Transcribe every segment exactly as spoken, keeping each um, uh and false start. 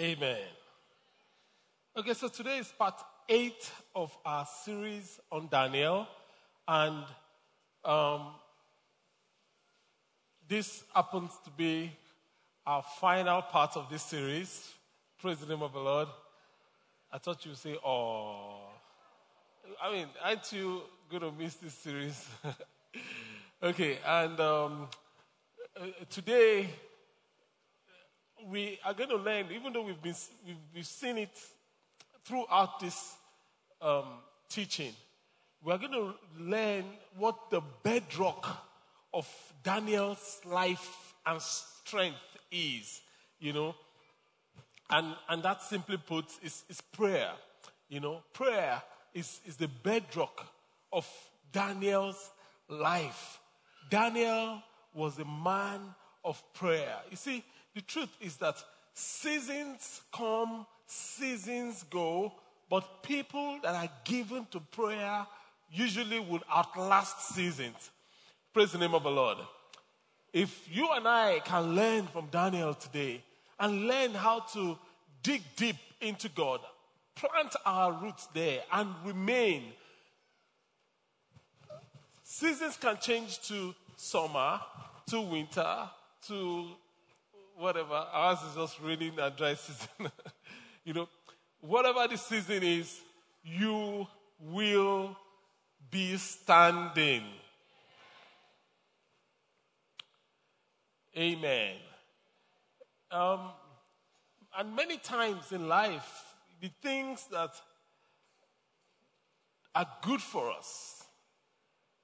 Amen. Okay, so today is part eight of our series on Daniel, and um, this happens to be our final part of this series. Praise the name of the Lord. I thought you would say, oh, I mean, aren't you going to miss this series? Okay, and um, today we are going to learn, even though we've been we've, we've seen it throughout this um, teaching, we are going to learn what the bedrock of Daniel's life and strength is, you know. And and that, simply put, is, is prayer. You know, prayer is, is the bedrock of Daniel's life. Daniel was a man of prayer. You see, the truth is that seasons come, seasons go, but people that are given to prayer usually will outlast seasons. Praise the name of the Lord. If you and I can learn from Daniel today, and learn how to dig deep into God, plant our roots there, and remain. Seasons can change to summer, to winter, to whatever. Ours is just raining and dry season. You know, whatever the season is, you will be standing. Amen. Um, and many times in life, the things that are good for us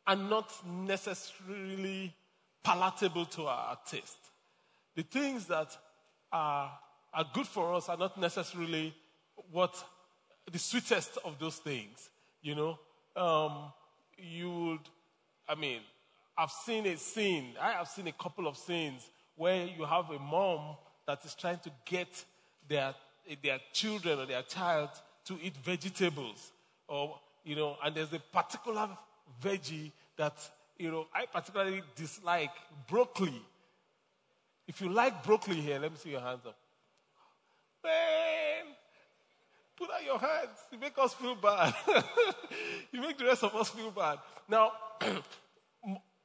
are not necessarily palatable to our taste. The things that are, are good for us are not necessarily what the sweetest of those things, you know. Um, you would, I mean, I've seen a scene, I have seen a couple of scenes where you have a mom that is trying to get their their children or their child to eat vegetables, or you know, and there's a particular veggie that, you know, I particularly dislike, broccoli. If you like broccoli here, let me see your hands up. Man, put out your hands. You make us feel bad. You make the rest of us feel bad. Now,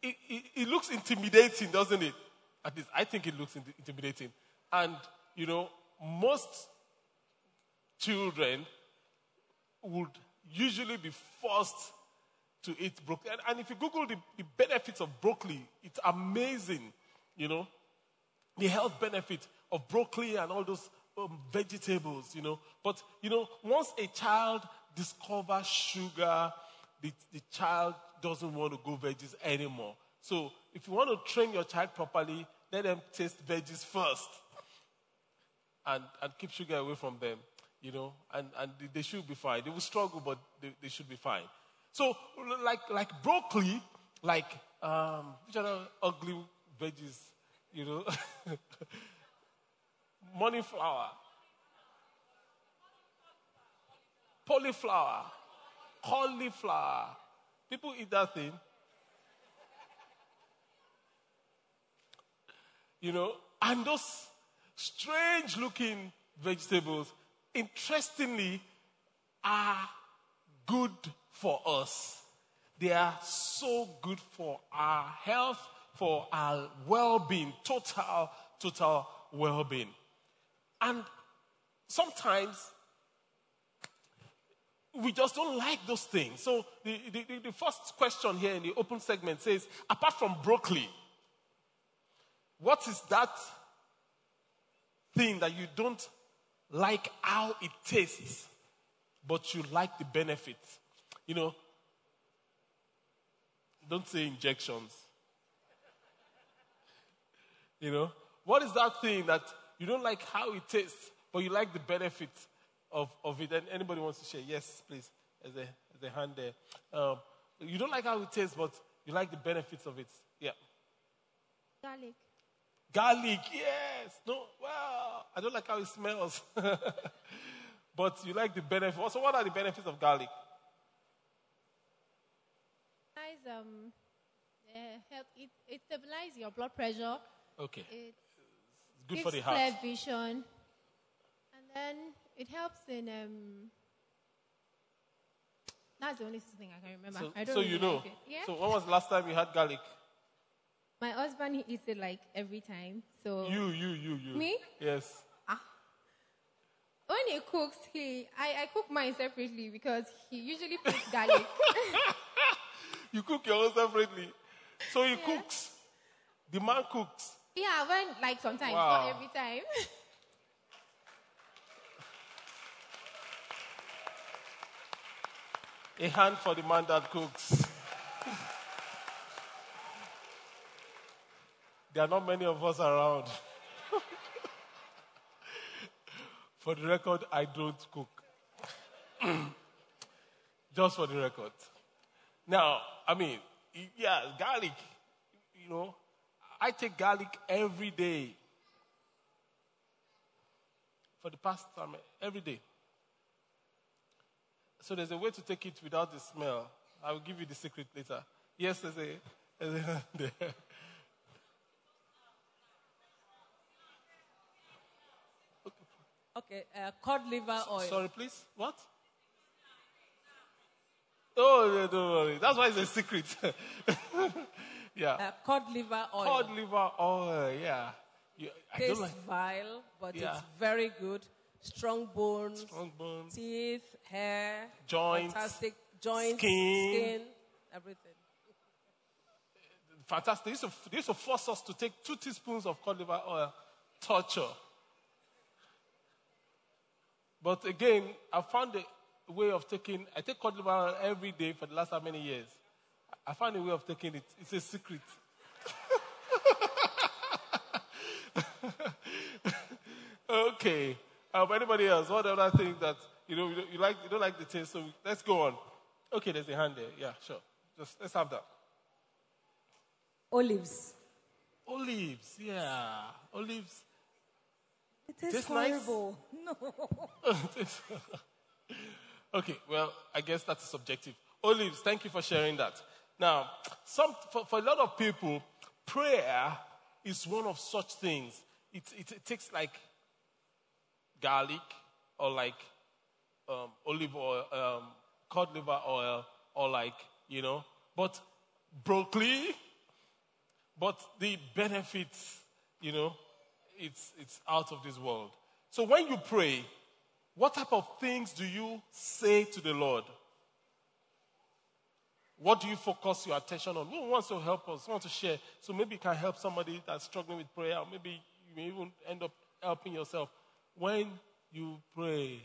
it, it, it looks intimidating, doesn't it? At least I think it looks intimidating. And, you know, most children would usually be forced to eat broccoli. And, and if you Google the, the benefits of broccoli, it's amazing, you know, the health benefit of broccoli and all those um, vegetables, you know. But, you know, once a child discovers sugar, the, the child doesn't want to go veggies anymore. So if you want to train your child properly, let them taste veggies first. And, and keep sugar away from them, you know, and, and they should be fine. They will struggle, but they, they should be fine. So, like like broccoli, like um, which other ugly veggies, you know, money flower, cauliflower, cauliflower. People eat that thing, you know, and those strange-looking vegetables, interestingly, are good for us. They are so good for our health, for our well-being, total, total well-being. And sometimes we just don't like those things. So the, the, the first question here in the open segment says, apart from broccoli, what is that thing that you don't like how it tastes, but you like the benefits? You know, don't say injections. You know, what is that thing that you don't like how it tastes, but you like the benefits of, of it? And anybody wants to share? Yes, please. There's a, there's a hand there. Um, you don't like how it tastes, but you like the benefits of it. Yeah. Garlic. Garlic, yes. No, wow. I don't like how it smells. But you like the benefit. Also, what are the benefits of garlic? Um, uh, help it, it stabilizes your blood pressure. Okay. It it's good for the heart. Clear vision. And then it helps in. Um, that's the only thing I can remember. So, I don't so really you know. Like yeah? So when was the last time you had garlic? My husband, he eats it like every time. So you, you, you, you. Me? Yes. Ah. When he cooks, he I, I cook mine separately because he usually puts garlic. You cook your own separately. So he yeah. cooks. The man cooks. Yeah, when like sometimes, wow. not every time. A hand for the man that cooks. There are not many of us around. For the record, I don't cook. Just for the record. Now, I mean, yeah, garlic, you know, I take garlic every day. For the past time, every day. So there's a way to take it without the smell. I will give you the secret later. Yes, there's a... There's a there. Okay, uh, cod liver oil. Sorry, please? What? Oh, don't worry. That's why it's a secret. yeah. Uh, cod liver oil. Cod liver oil, yeah. You, I don't like... It's vile, but yeah. it's very good. Strong bones, Strong bones, teeth, hair, joints, fantastic joints, skin, skin everything. Fantastic. They used, to, they used to force us to take two teaspoons of cod liver oil. Torture. But again, I found the way of taking, I take cod liver oil every day for the last how many years. I found a way of taking it. It's a secret. Okay. Um, anybody else? What other thing that, you know, you don't, you like, you don't like the taste, so we, let's go on. Okay, there's a hand there. Yeah, sure. Just, let's have that. Olives. Olives, yeah. Olives. It tastes, tastes horrible. Nice? No. Okay, well, I guess that's subjective. Olives, thank you for sharing that. Now, some, for, for a lot of people, prayer is one of such things. It, it, it takes like garlic or like um, olive oil, um, cod liver oil, or like, you know, but broccoli, but the benefits, you know, it's, it's out of this world. So when you pray, what type of things do you say to the Lord? What do you focus your attention on? Who wants to help us? Who wants to share? So maybe you can help somebody that's struggling with prayer. Or maybe you may even end up helping yourself. When you pray,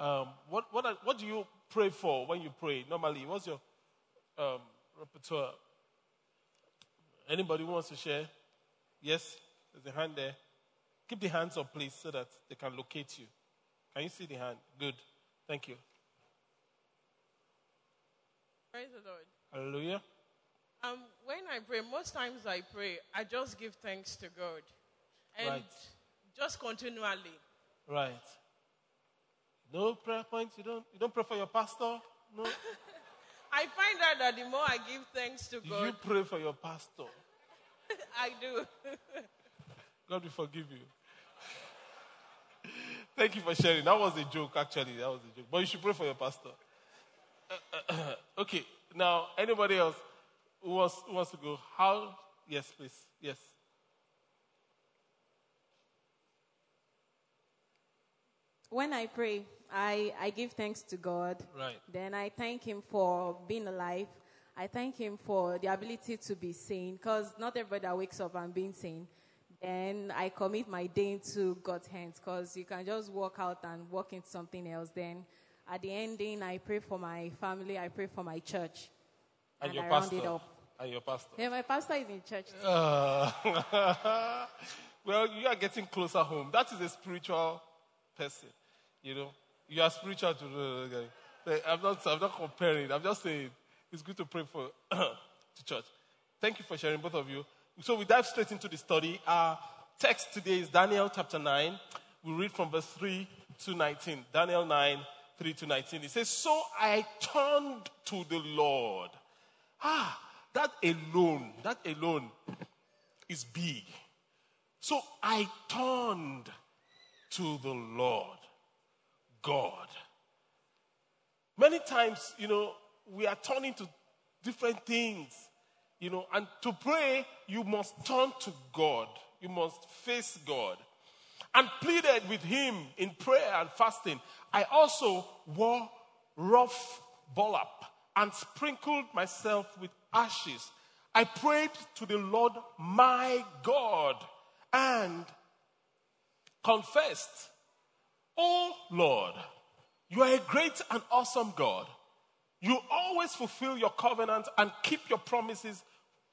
um, what, what, are, what do you pray for when you pray? Normally, what's your um, repertoire? Anybody who wants to share? Yes, there's a hand there. Keep the hands up, please, so that they can locate you. Can you see the hand? Good. Thank you. Praise the Lord. Hallelujah. Um, when I pray, most times I pray, I just give thanks to God. And right. just continually. Right. No prayer points? You don't you don't pray for your pastor? No. I find out that the more I give thanks to God. You pray for your pastor. I do. God will forgive you. Thank you for sharing. That was a joke, actually. That was a joke. But you should pray for your pastor. Okay. Now, anybody else who wants, who wants to go? How? Yes, please. Yes. When I pray, I, I give thanks to God. Right. Then I thank him for being alive. I thank him for the ability to be sane, because not everybody that wakes up and being sane. Then I commit my day into God's hands, because you can just walk out and walk into something else. Then at the ending, I pray for my family. I pray for my church. And, and your I pastor. Round it up. And your pastor. Yeah, my pastor is in church. Uh, well, you are getting closer home. That is a spiritual person. You know, you are spiritual to the I'm not, I'm not comparing. I'm just saying it's good to pray for to church. Thank you for sharing, both of you. So we dive straight into the study. Our text today is Daniel chapter nine. We read from verse three two nineteen. Daniel nine, three to nineteen. It says, so I turned to the Lord. Ah, that alone, that alone is big. So I turned to the Lord God. Many times, you know, we are turning to different things, you know, and to pray, you must turn to God. You must face God. And pleaded with him in prayer and fasting. I also wore rough burlap and sprinkled myself with ashes. I prayed to the Lord my God and confessed, oh Lord, you are a great and awesome God. You always fulfill your covenant and keep your promises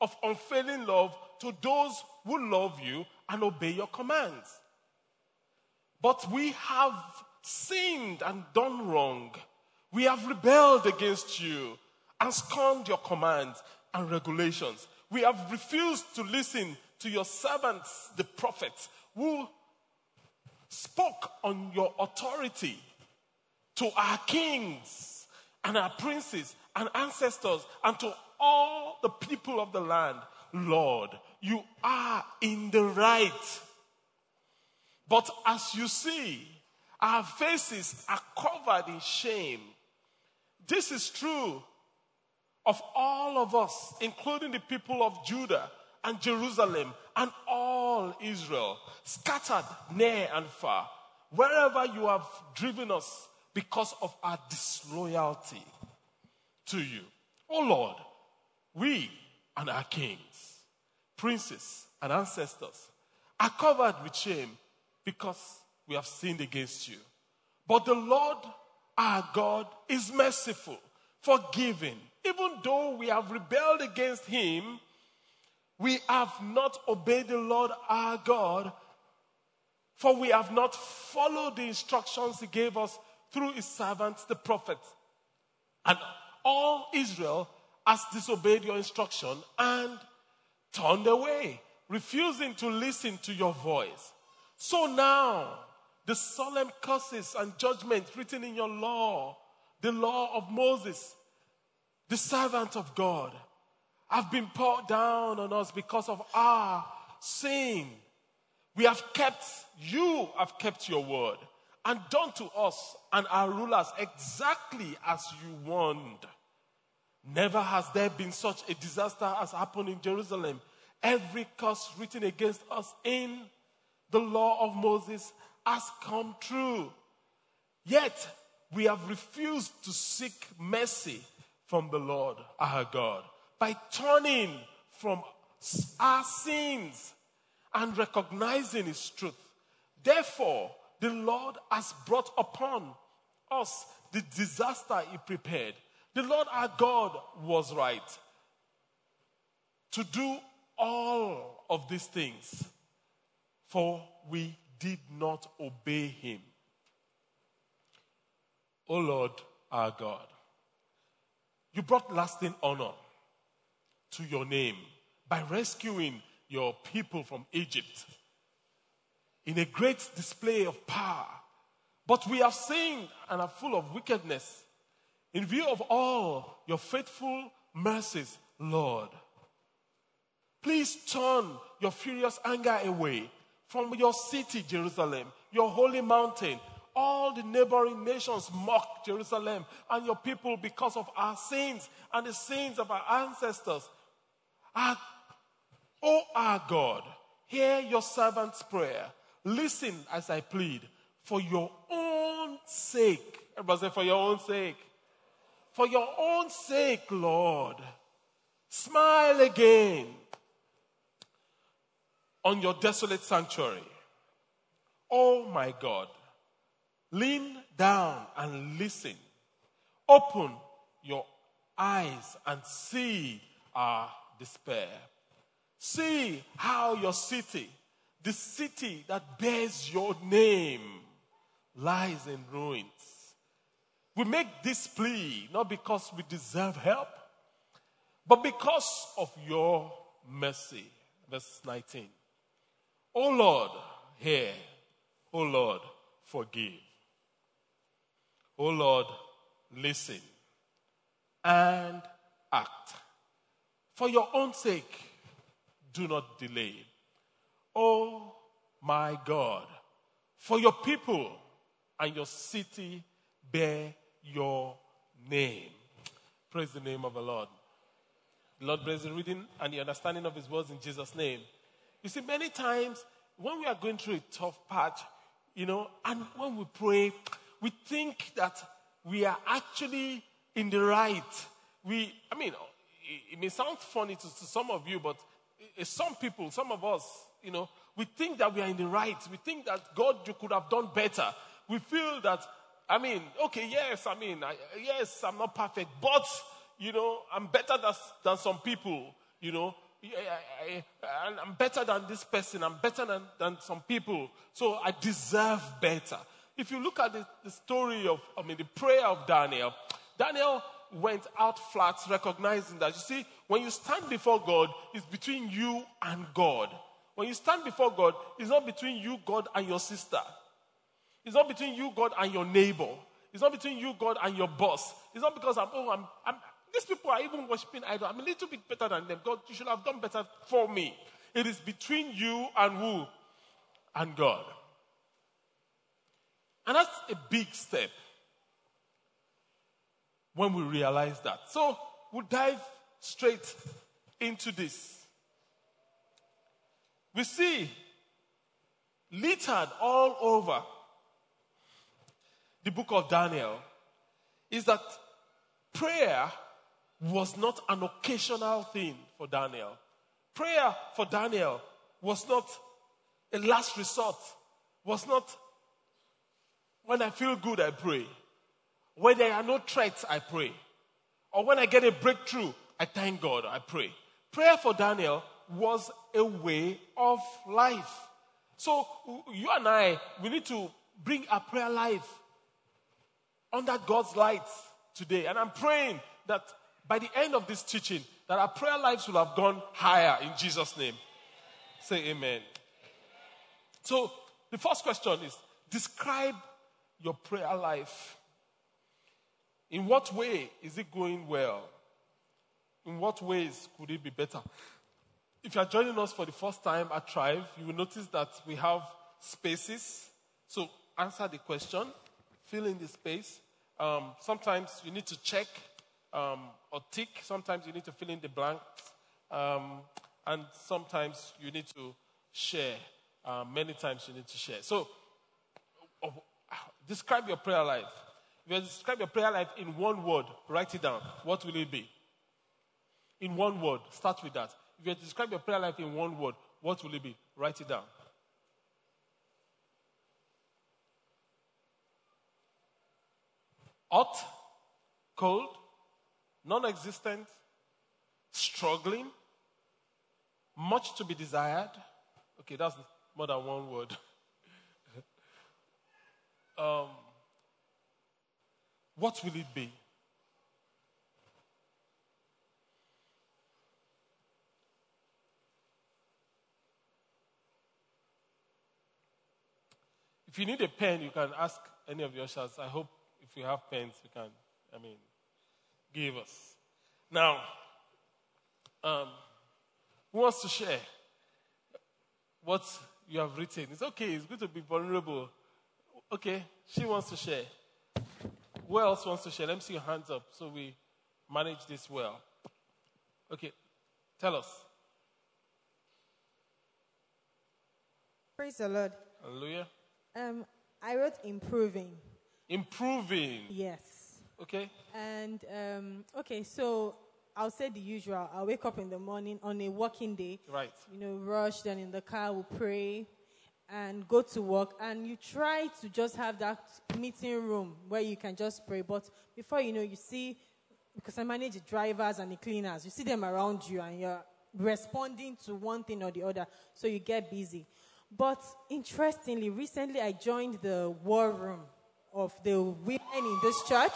of unfailing love to those who love you and obey your commands. But we have sinned and done wrong. We have rebelled against you and scorned your commands and regulations. We have refused to listen to your servants, the prophets, who spoke on your authority to our kings and our princes and ancestors and to all the people of the land. Lord, you are in the right. But as you see, our faces are covered in shame. This is true of all of us, including the people of Judah and Jerusalem and all Israel, scattered near and far, wherever you have driven us because of our disloyalty to you. Oh Lord, we and our kings, princes and ancestors are covered with shame because we have sinned against you. But the Lord our God is merciful, forgiving. Even though we have rebelled against him, we have not obeyed the Lord our God, for we have not followed the instructions he gave us through his servants, the prophets. And all Israel has disobeyed your instruction and turned away, refusing to listen to your voice. So now, the solemn curses and judgments written in your law, the law of Moses, the servant of God, have been poured down on us because of our sin. We have kept, you have kept your word and done to us and our rulers exactly as you warned. Never has there been such a disaster as happened in Jerusalem. Every curse written against us in the law of Moses has come true. Yet, we have refused to seek mercy from the Lord our God by turning from our sins and recognizing his truth. Therefore, the Lord has brought upon us the disaster he prepared. The Lord our God was right to do all of these things, for we did not obey him. O Lord, our God, you brought lasting honor to your name by rescuing your people from Egypt in a great display of power. But we have sinned and are full of wickedness. In view of all your faithful mercies, Lord, please turn your furious anger away from your city, Jerusalem, your holy mountain. All the neighboring nations mock Jerusalem and your people because of our sins and the sins of our ancestors. Our, oh, our God, hear your servant's prayer. Listen as I plead for your own sake. Everybody say, for your own sake. For your own sake, Lord. Smile again on your desolate sanctuary. Oh my God, lean down and listen. Open your eyes and see our despair. See how your city, the city that bears your name, lies in ruins. We make this plea not because we deserve help, but because of your mercy. Verse nineteen. O Lord, hear. O Lord, forgive. O Lord, listen and act. For your own sake, do not delay. O my God, for your people and your city bear your name. Praise the name of the Lord. The Lord bless the reading and the understanding of his words in Jesus' name. You see, many times when we are going through a tough patch, you know, and when we pray, we think that we are actually in the right. We, I mean, it, it may sound funny to, to some of you, but uh, some people, some of us, you know, we think that we are in the right. We think that, God, you could have done better. We feel that, I mean, okay, yes, I mean, I, yes, I'm not perfect, but, you know, I'm better than, than some people, you know. I, I, I, I'm better than this person. I'm better than, than some people. So I deserve better. If you look at the, the story of, I mean, the prayer of Daniel, Daniel went out flat, recognizing that, you see, when you stand before God, it's between you and God. When you stand before God, it's not between you, God, and your sister. It's not between you, God, and your neighbor. It's not between you, God, and your boss. It's not because I'm, oh, I'm, I'm these people are even worshiping idols. I'm a little bit better than them. God, you should have done better for me. It is between you and who? And God. And that's a big step when we realize that. So we'll dive straight into this. We see littered all over the book of Daniel is that prayer was not an occasional thing for Daniel. Prayer for Daniel was not a last resort, was not when I feel good, I pray. When there are no threats, I pray. Or when I get a breakthrough, I thank God, I pray. Prayer for Daniel was a way of life. So you and I, we need to bring our prayer life under God's light today. And I'm praying that by the end of this teaching, that our prayer lives will have gone higher in Jesus' name. Say amen. Amen. So the first question is, describe your prayer life. In what way is it going well? In what ways could it be better? If you are joining us for the first time at Thrive, you will notice that we have spaces. So answer the question, fill in the space. Um, sometimes you need to check um, or tick. Sometimes you need to fill in the blanks. Um, and sometimes you need to share. Uh, many times you need to share. So describe your prayer life. If you describe your prayer life in one word, write it down. What will it be? In one word, start with that. If you describe your prayer life in one word, what will it be? Write it down. Hot, cold, non-existent, struggling, much to be desired. Okay, that's more than one word. Um, what will it be? If you need a pen, you can ask any of your ushers. I hope if you have pens, you can, I mean, give us. Now, um, who wants to share what you have written? It's okay. It's good to be vulnerable. Okay, she wants to share. Who else wants to share? Let me see your hands up so we manage this well. Okay, tell us. Praise the Lord. Hallelujah. Um, I wrote improving. Improving? Yes. Okay. And, um, okay, so I'll say the usual. I'll wake up in the morning on a working day. Right. You know, rush, then in the car we'll pray and go to work, and you try to just have that meeting room where you can just pray. But before you know, you see, because I manage the drivers and the cleaners, you see them around you and you're responding to one thing or the other, so you get busy. But interestingly, recently I joined the war room of the women in this church,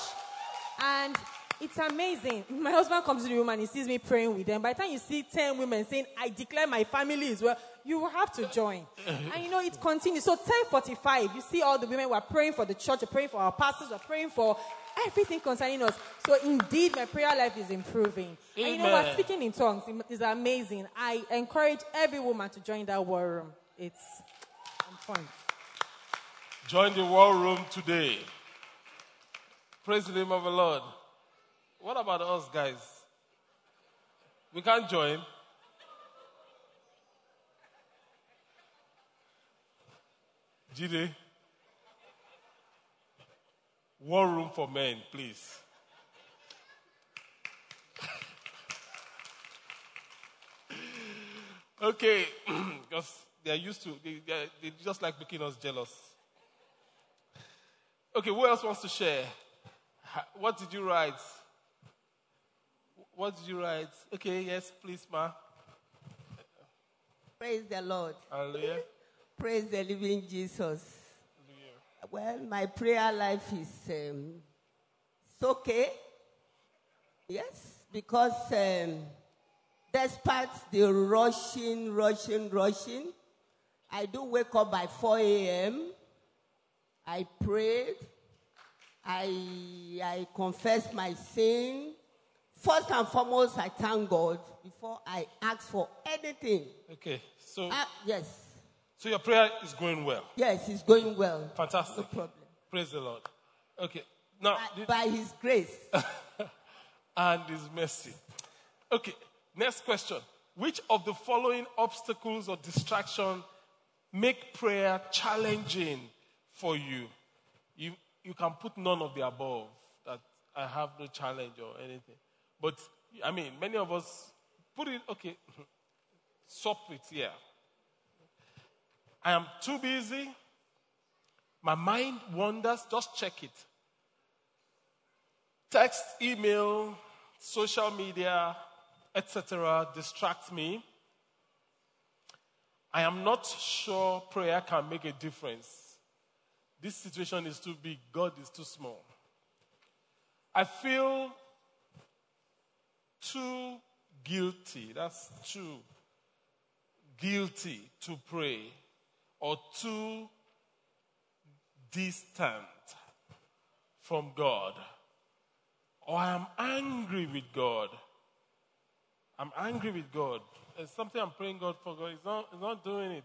and it's amazing. My husband comes to the room and he sees me praying with them. By the time you see ten women saying, I declare my family is well, you will have to join. And you know, it continues. So ten forty-five, you see all the women were praying for the church, were praying for our pastors, were praying for everything concerning us. So indeed, my prayer life is improving. Amen. And you know what? Speaking in tongues is amazing. I encourage every woman to join that war room. It's on point. Join the war room today. Praise the name of the Lord. What about us, guys? We can't join. Jide. War room for men, please. Okay, because they're used to, they, they, they just like making us jealous. Okay, who else wants to share? What did you write? What did you write? Okay, yes, please, ma. Praise the Lord. Hallelujah. Praise the living Jesus. Hallelujah. Well, my prayer life is um, it's okay. Yes, because um, despite the rushing, rushing, rushing, I do wake up by four a.m. I prayed. I, I confess my sin. First and foremost, I thank God before I ask for anything. Okay, so... Uh, yes. So your prayer is going well? Yes, it's going well. Fantastic. No problem. Praise the Lord. Okay, now... By, by His grace. And His mercy. Okay, next question. Which of the following obstacles or distractions make prayer challenging for you? You... You can put none of the above, that I have no challenge or anything. But, I mean, many of us put it, okay, stop it here. I am too busy. My mind wanders. Just check it. Text, email, social media, et cetera distract me. I am not sure prayer can make a difference. This situation is too big. God is too small. I feel too guilty. That's too guilty to pray, or too distant from God. Or I'm angry with God. I'm angry with God. There's something I'm praying God for. God is not, is not doing it.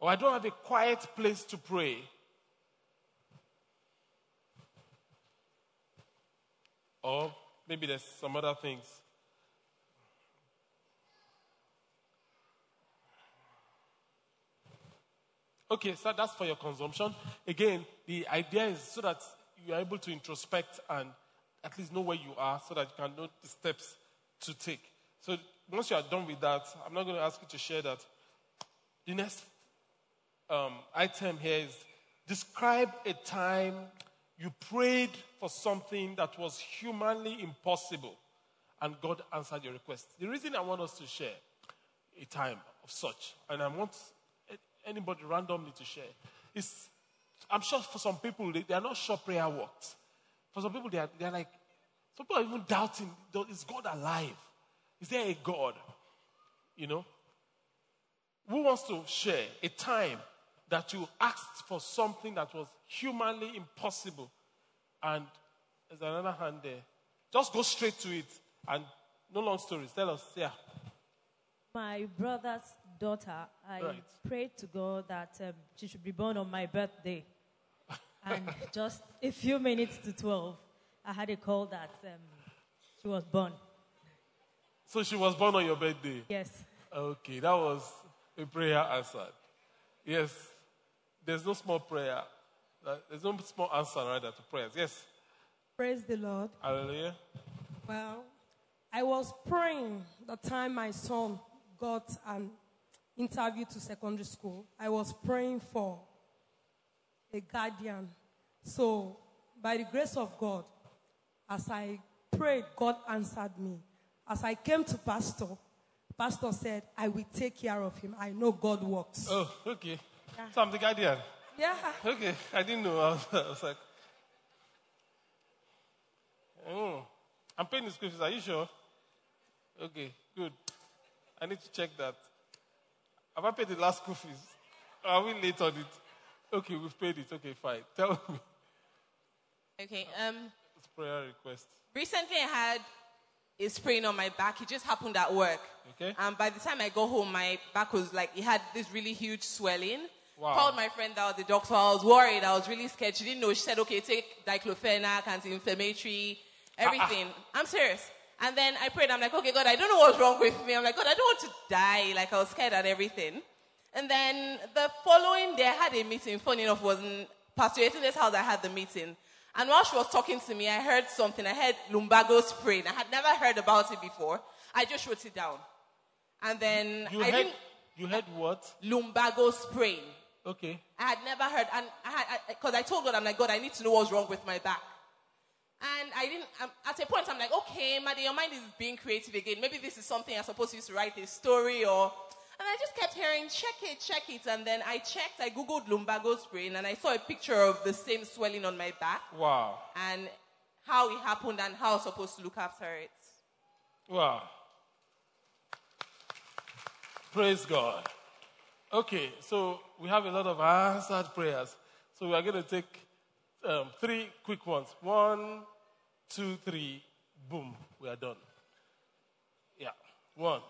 Or I don't have a quiet place to pray. Or maybe there's some other things. Okay, so that's for your consumption. Again, the idea is so that you are able to introspect and at least know where you are so that you can know the steps to take. So once you are done with that, I'm not going to ask you to share that. The next Um, item here is describe a time you prayed for something that was humanly impossible and God answered your request. The reason I want us to share a time of such, and I want anybody randomly to share, is I'm sure for some people, they, they are not sure prayer works. For some people, they are, they are like, some people are even doubting, is God alive? Is there a God? You know? Who wants to share a time that you asked for something that was humanly impossible? And there's another hand there. Just go straight to it and no long stories. Tell us, yeah. My brother's daughter, I right. prayed to God that um, she should be born on my birthday. And just a few minutes to twelve, I had a call that um, she was born. So she was born on your birthday? Yes. Okay, that was a prayer answered. Yes, there's no small prayer. There's no small answer rather to prayers. Yes. Praise the Lord. Hallelujah. Well, I was praying the time my son got an interview to secondary school. I was praying for a guardian. So, by the grace of God, as I prayed, God answered me. As I came to pastor, Pastor said, I will take care of him. I know God works. Oh, okay. Yeah. So I'm the guardian. Yeah. Okay. I didn't know. I was, I was like, oh, I'm paying the scriptures. Are you sure? Okay, good. I need to check that. Have I paid the last school fees? Are we late on it? Okay, we've paid it. Okay, fine. Tell me. Okay. Um, it's prayer request. Recently, I had a sprain on my back. It just happened at work. Okay. And by the time I got home, my back was like, it had this really huge swelling. Wow. Called my friend out, the doctor. I was worried. I was really scared. She didn't know. She said, okay, take diclofenac, anti-inflammatory, everything. Ah, ah. I'm serious. And then I prayed. I'm like, okay, God, I don't know what's wrong with me. I'm like, God, I don't want to die. Like, I was scared at everything. And then the following day, I had a meeting. Funny enough, was in Pastor Yetine's house. I had the meeting. And while she was talking to me, I heard something. I heard lumbago sprain. I had never heard about it before. I just wrote it down. And then you I heard, didn't... You heard what? Lumbago sprain. Okay. I had never heard. And because I, I, I told God, I'm like, God, I need to know what's wrong with my back. And I didn't, um, at a point, I'm like, okay, Maddie, your mind is being creative again. Maybe this is something I'm supposed to use to write a story or... And I just kept hearing, check it, check it. And then I checked, I Googled lumbago sprain, and I saw a picture of the same swelling on my back. Wow. And how it happened and how I was supposed to look after it. Wow. Praise God. Okay, so we have a lot of answered prayers. So we are going to take um, three quick ones. One, two, three, boom, we are done. Yeah, one.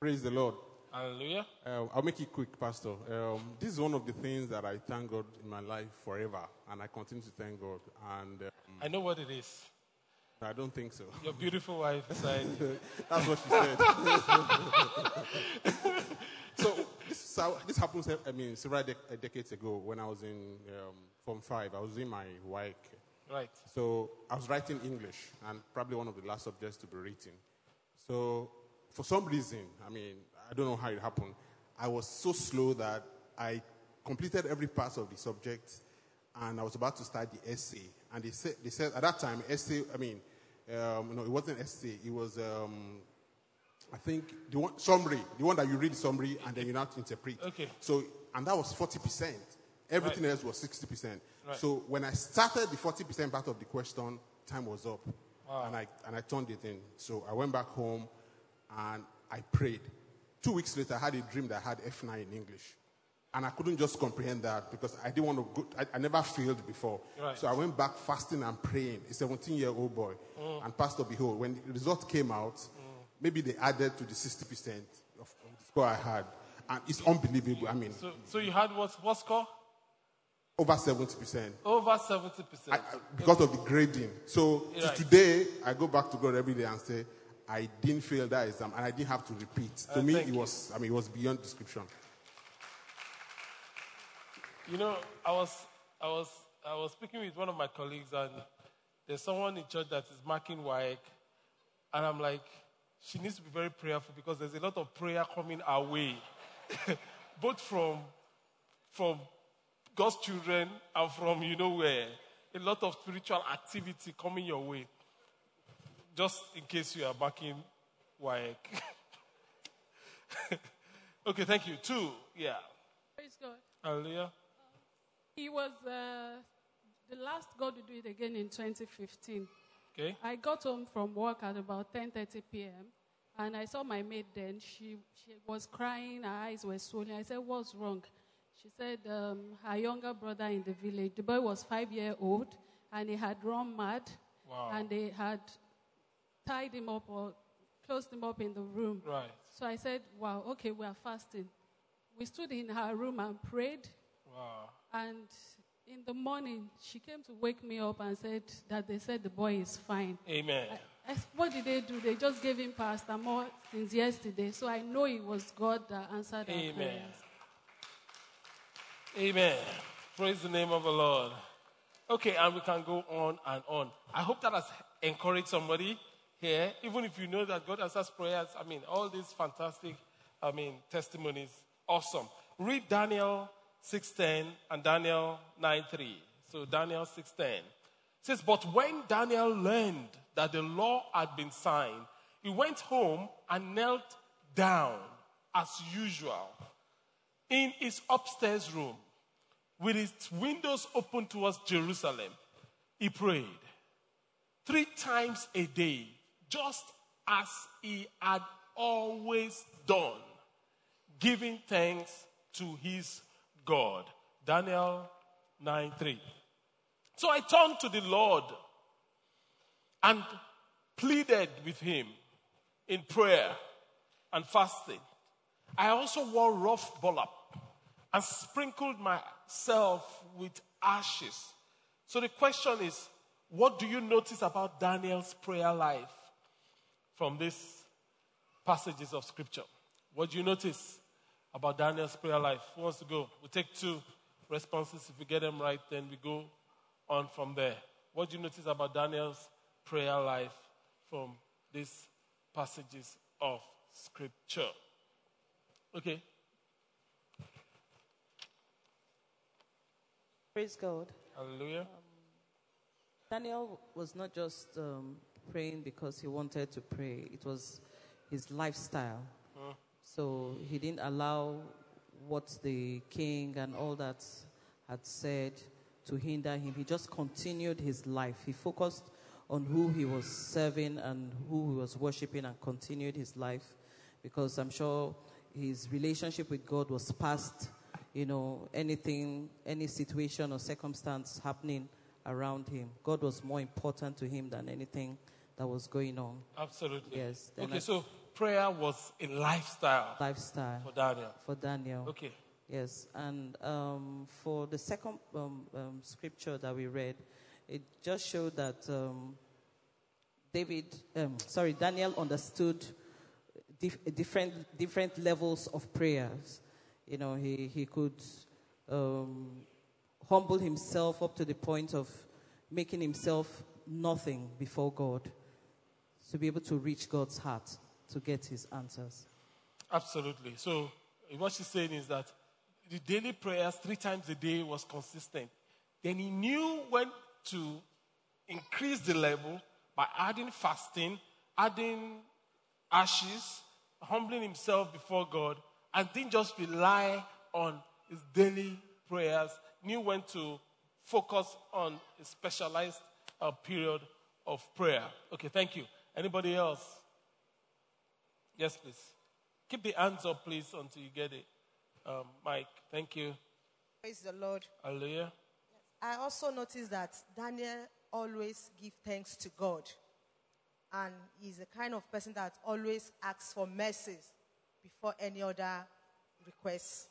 Praise the Lord. Hallelujah. Uh, I'll make it quick, Pastor. Um, this is one of the things that I thank God in my life forever, and I continue to thank God. And um, I know what it is. I don't think so. Your beautiful wife beside you. That's what she said. So this, how, this happens. I mean, several dec- decades ago, when I was in um, Form Five, I was in my W A E C. Right. So I was writing English, and probably one of the last subjects to be written. So. For some reason, I mean, I don't know how it happened. I was so slow that I completed every part of the subject, and I was about to start the essay. And they said, they said at that time, essay. I mean, um, no, it wasn't essay. It was, um, I think, the one summary, the one that you read summary and then you not interpret. Okay. So, and that was forty percent. Everything right. else was sixty percent. Right. So when I started the forty percent part of the question, time was up, wow. and I and I turned it in. So I went back home. And I prayed. Two weeks later, I had a dream that I had F nine in English. And I couldn't just comprehend that because I didn't want to go. I, I never failed before. Right. So I went back fasting and praying. A seventeen-year-old boy. Mm. And Pastor, behold, when the result came out, mm. maybe they added to the sixty percent of the score I had. And it's unbelievable. I mean. So, so you had what, what score? Over seventy percent. Over seventy percent. I, I, because of the grading. So right. to today, I go back to God every day and say, I didn't fail that exam, and I didn't have to repeat. To uh, me, it was, I mean, it was beyond description. You know, I was, I was, I was speaking with one of my colleagues, and there's someone in church that is marking W A E C, and I'm like, she needs to be very prayerful because there's a lot of prayer coming our way, both from, from God's children and from you know where, a lot of spiritual activity coming your way. Just in case you are backing W A E C. Okay, thank you. Two, yeah. Praise God. Hallelujah. Um, he was uh, the last God to do it again in twenty fifteen. Okay. I got home from work at about ten thirty p.m. and I saw my maid then. She, she was crying. Her eyes were swollen. I said, what's wrong? She said, um, her younger brother in the village, the boy was five years old, and he had run mad. Wow. And they had... tied him up or closed him up in the room. Right. So I said, wow, okay, we are fasting. We stood in her room and prayed. Wow. And in the morning, she came to wake me up and said that they said the boy is fine. Amen. I, I, what did they do? They just gave him paracetamol since yesterday. So I know it was God that answered Amen. Our prayers. Amen. Praise the name of the Lord. Okay, and we can go on and on. I hope that has encouraged somebody. Here, even if you know that God answers prayers, I mean, all these fantastic, I mean, testimonies, awesome. Read Daniel six ten and Daniel nine three. So Daniel six ten it says, but when Daniel learned that the law had been signed, he went home and knelt down as usual in his upstairs room with its windows open towards Jerusalem. he prayed three times a day, just as he had always done, giving thanks to his God. Daniel nine three. So I turned to the Lord and pleaded with him in prayer and fasting. I also wore rough burlap and sprinkled myself with ashes. So the question is, what do you notice about Daniel's prayer life from these passages of Scripture? What do you notice about Daniel's prayer life? Who wants to go? We'll take two responses. If we get them right, then we go on from there. What do you notice about Daniel's prayer life from these passages of Scripture? Okay. Praise God. Hallelujah. Um, Daniel was not just um, praying because he wanted to pray. It was his lifestyle. Huh. So he didn't allow what the king and all that had said to hinder him. He just continued his life. He focused on who he was serving and who he was worshiping and continued his life, because I'm sure his relationship with God was past, you know, anything, any situation or circumstance happening around him. God was more important to him than anything that was going on. Absolutely. Yes. Okay, I, so prayer was a lifestyle. Lifestyle. For Daniel. For Daniel. Okay. Yes. And um, for the second um, um, scripture that we read, it just showed that um, David, um, sorry, Daniel understood dif- different different levels of prayers. You know, he he could um, humble himself up to the point of making himself nothing before God, to be able to reach God's heart to get his answers. Absolutely. So what she's saying is that the daily prayers three times a day was consistent. Then he knew when to increase the level by adding fasting, adding ashes, humbling himself before God, and didn't just rely on his daily prayers. Knew when to focus on a specialized uh, period of prayer. Okay, thank you. Anybody else? Yes, please. Keep the hands up, please, until you get it. Um, Mike, thank you. Praise the Lord. Hallelujah. I also noticed that Daniel always gives thanks to God. And he's the kind of person that always asks for mercies before any other requests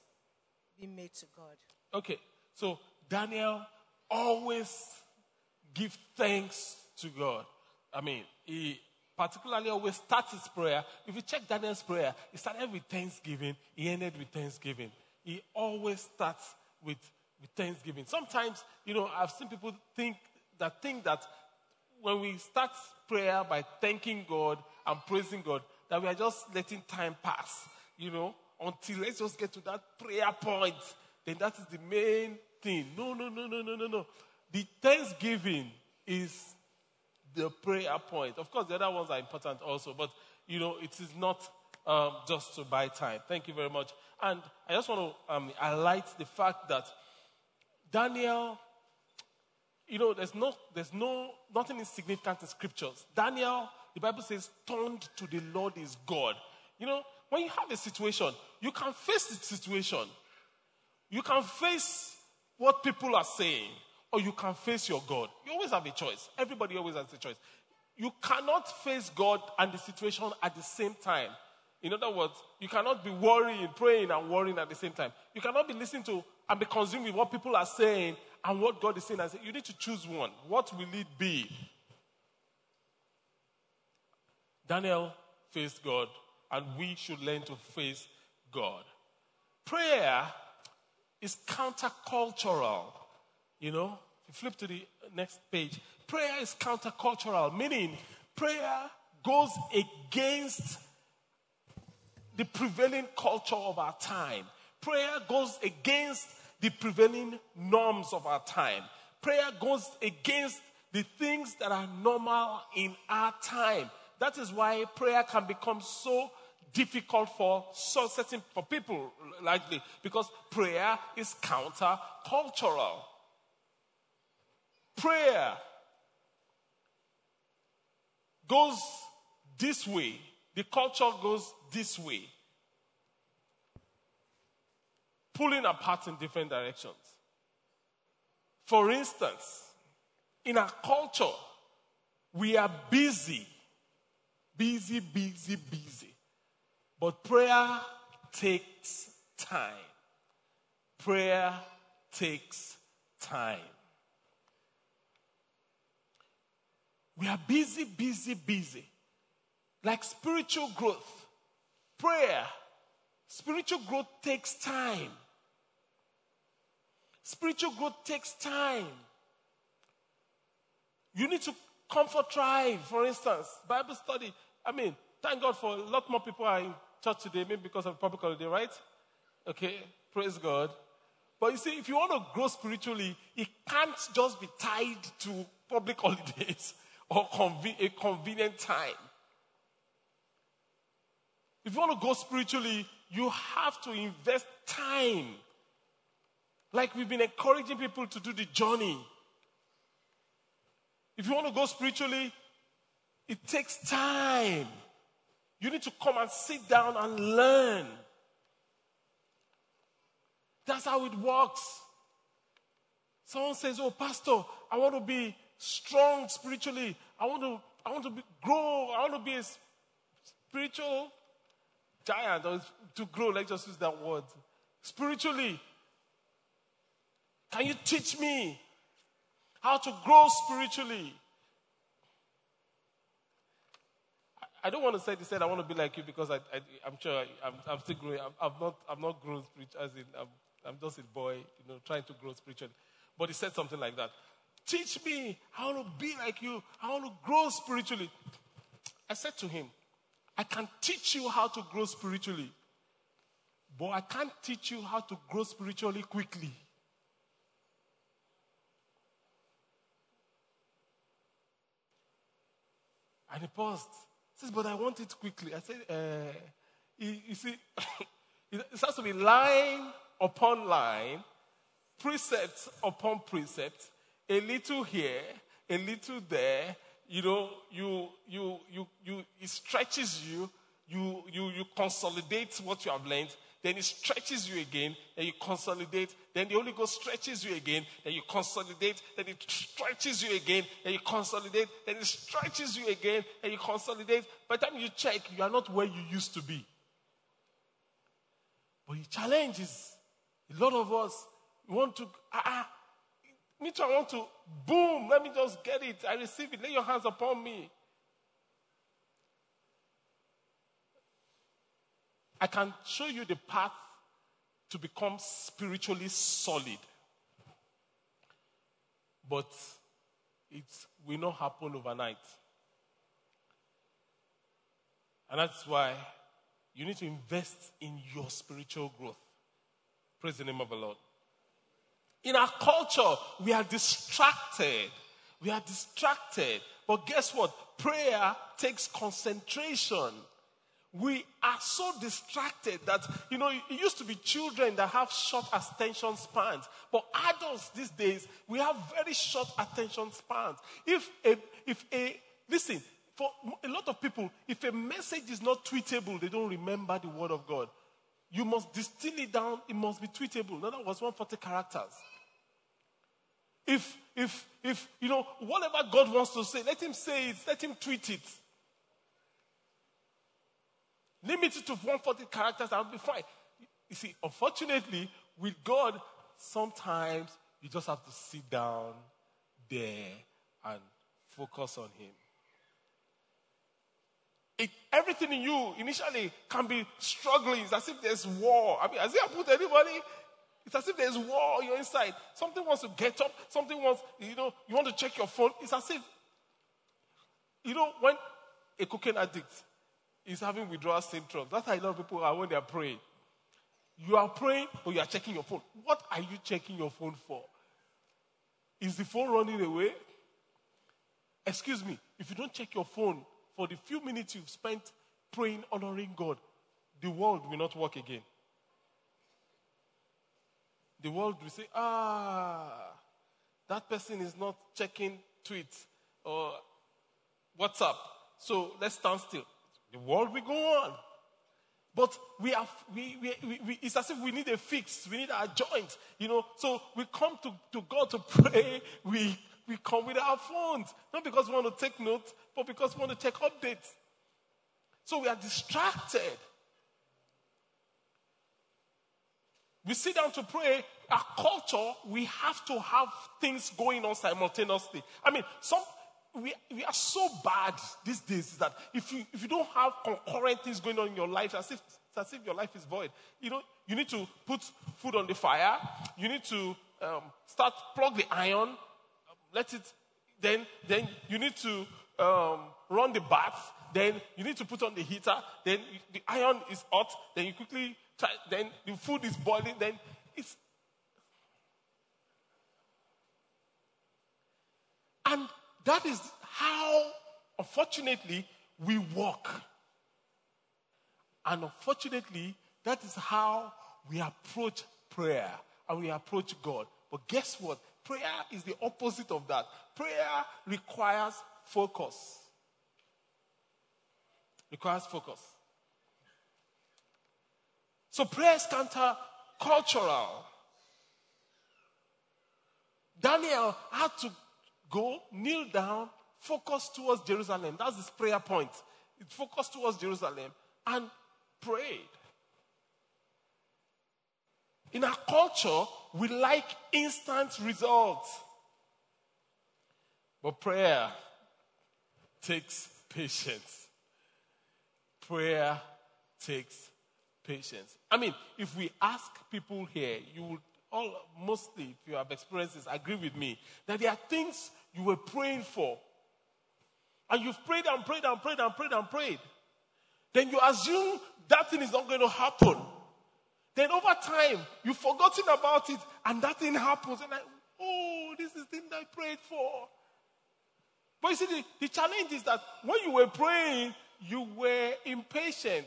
be made to God. Okay. So Daniel always gives thanks to God. I mean, he particularly always starts his prayer. If you check Daniel's prayer, he started with thanksgiving. He ended with thanksgiving. He always starts with With thanksgiving. Sometimes, you know, I've seen people think that think that when we start prayer by thanking God and praising God, that we are just letting time pass, you know, until let's just get to that prayer point. Then that is the main thing. No, no, no, no, no, no, no. The thanksgiving is the prayer point. Of course, the other ones are important also, but, you know, it is not um, just to buy time. Thank you very much. And I just want to um, highlight the fact that Daniel, you know, there's no, there's no, nothing insignificant in scriptures. Daniel, the Bible says, turned to the Lord his God. You know, when you have a situation, you can face the situation. You can face what people are saying, or you can face your God. You always have a choice. Everybody always has a choice. You cannot face God and the situation at the same time. In other words, you cannot be worrying, praying, and worrying at the same time. You cannot be listening to and be consumed with what people are saying and what God is saying. I say, you need to choose one. What will it be? Daniel faced God, and we should learn to face God. Prayer is countercultural. You know, if you flip to the next page, prayer is countercultural, meaning prayer goes against the prevailing culture of our time. Prayer goes against the prevailing norms of our time. Prayer goes against the things that are normal in our time. That is why prayer can become so difficult for so certain for people likely, because prayer is counter-cultural. Prayer goes this way. The culture goes this way. Pulling apart in different directions. For instance, in our culture, we are busy. Busy, busy, busy. But prayer takes time. Prayer takes time. We are busy, busy, busy. Like spiritual growth, prayer, spiritual growth takes time. Spiritual growth takes time. You need to come for Thrive, for instance. Bible study. I mean, thank God for a lot more people are in church today, maybe because of public holiday, right? Okay, praise God. But you see, if you want to grow spiritually, it can't just be tied to public holidays or conven- a convenient time. If you want to grow spiritually, you have to invest time. Like we've been encouraging people to do the journey. If you want to grow spiritually, it takes time. You need to come and sit down and learn. That's how it works. Someone says, "Oh, Pastor, I want to be strong spiritually. I want to, I want to be, grow. I want to be a spiritual giant." Or to grow, let's just use that word. Spiritually, can you teach me how to grow spiritually? I don't want to say they said I want to be like you because I, I, I'm sure I, I'm, I'm still growing. I'm, I'm not. I'm not growing spiritually. As in, I'm, I'm just a boy, you know, trying to grow spiritually. But he said something like that. Teach me how to be like you. I want to grow spiritually. I said to him, I can teach you how to grow spiritually, but I can't teach you how to grow spiritually quickly. And he paused. He says, "But I want it quickly." I said, uh, you, you see, it has to be line upon line, precept upon precept, a little here, a little there. You know, you you you you it stretches you, you you you consolidate what you have learned, then it stretches you again, then you consolidate, then the Holy Ghost stretches you again, then you consolidate, then it stretches you again, then you consolidate, then it stretches you again, and you consolidate. By the time you check, you are not where you used to be. But it challenges a lot of us. We want to ah. Me too, I want to, boom, let me just get it. I receive it. Lay your hands upon me. I can show you the path to become spiritually solid. But it will not happen overnight. And that's why you need to invest in your spiritual growth. Praise the name of the Lord. In our culture, we are distracted. We are distracted. But guess what? Prayer takes concentration. We are so distracted that, you know, it used to be children that have short attention spans. But adults these days, we have very short attention spans. If a, if a, listen, for a lot of people, if a message is not tweetable, they don't remember the word of God. You must distill it down. It must be tweetable. No, that was one hundred forty characters. If, if, if, you know, whatever God wants to say, let him say it. Let him tweet it. Limit it to one hundred forty characters and I'll be fine. You see, unfortunately, with God, sometimes you just have to sit down there and focus on him. It, everything in you initially can be struggling. It's as if there's war. I mean, as if I put anybody, it's as if there's war on your inside. Something wants to get up. Something wants, you know, you want to check your phone. It's as if, you know, when a cocaine addict is having withdrawal symptoms, that's how a lot of people are when they are praying. You are praying, but you are checking your phone. What are you checking your phone for? Is the phone running away? Excuse me, if you don't check your phone, for the few minutes you've spent praying, honoring God, the world will not work again. The world will say, ah, that person is not checking tweets or WhatsApp. So let's stand still. The world will go on. But we have, we, we, we, we, it's as if we need a fix. We need our joint, you know. So we come to, to God to pray. We, we come with our phones. Not because we want to take notes, but because we want to check updates. So we are distracted. We sit down to pray. Our culture, we have to have things going on simultaneously. I mean, some... We, we are so bad these days that if you if you don't have concurrent things going on in your life, it's as if it's as if your life is void. You know, you need to put food on the fire. You need to um, start plug the iron, let it. Then then you need to um, run the bath. Then you need to put on the heater. Then the iron is hot. Then you quickly try. Then the food is boiling. Then it's and. That is how, unfortunately, we walk. And unfortunately, that is how we approach prayer and we approach God. But guess what? Prayer is the opposite of that. Prayer requires focus. Requires focus. So prayer is counter-cultural. Daniel had to go, kneel down, focus towards Jerusalem. That's his prayer point. It focused towards Jerusalem and prayed. In our culture, we like instant results. But prayer takes patience. Prayer takes patience. I mean, if we ask people here, you would all, mostly, if you have experiences, agree with me that there are things you were praying for. And you've prayed and prayed and prayed and prayed and prayed. Then you assume that thing is not going to happen. Then over time, you've forgotten about it and that thing happens. And I, oh, this is the thing that I prayed for. But you see, the, the challenge is that when you were praying, you were impatient.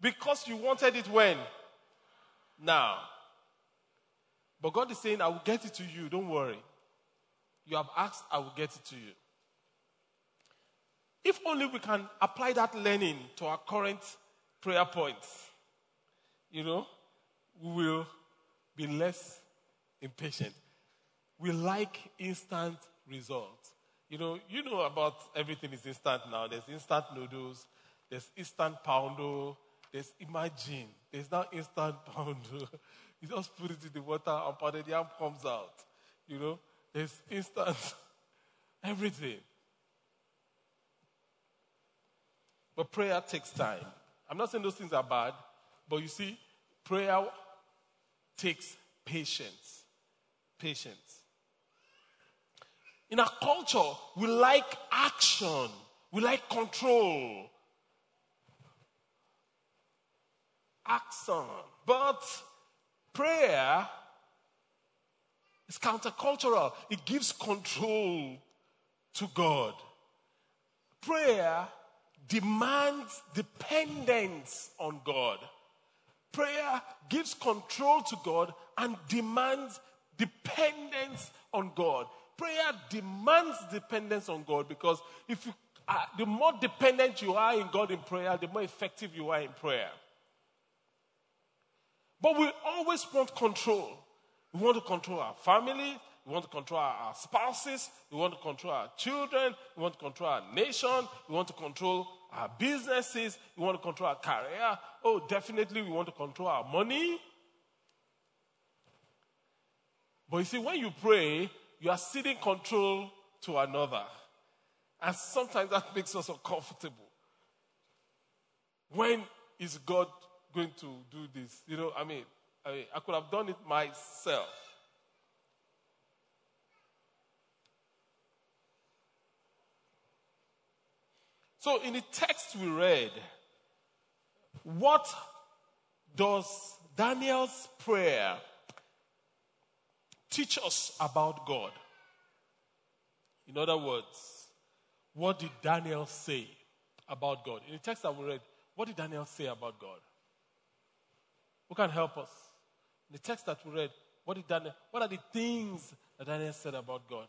Because you wanted it when? Now. But God is saying, I will get it to you. Don't worry. You have asked, I will get it to you. If only we can apply that learning to our current prayer points, you know, we will be less impatient. We like instant results. You know, you know about everything is instant now. There's instant noodles. There's instant poundo. There's imagine. There's now instant poundo. You just put it in the water and part of the yam comes out. You know, there's instant everything. But prayer takes time. I'm not saying those things are bad, but you see, prayer takes patience. Patience. In our culture, we like action. We like control. Action. But prayer is countercultural. It gives control to God. Prayer demands dependence on God. Prayer gives control to God and demands dependence on God. Prayer demands dependence on God because if you are, the more dependent you are in God in prayer, the more effective you are in prayer. But we always want control. We want to control our family. We want to control our spouses. We want to control our children. We want to control our nation. We want to control our businesses. We want to control our career. Oh, definitely we want to control our money. But you see, when you pray, you are ceding control to another. And sometimes that makes us uncomfortable. When is God going to do this? You know, I mean, I mean, I could have done it myself. So in the text we read, what does Daniel's prayer teach us about God? In other words, what did Daniel say about God? In the text that we read, what did Daniel say about God? Who can help us? In the text that we read, what did Daniel, what are the things that Daniel said about God?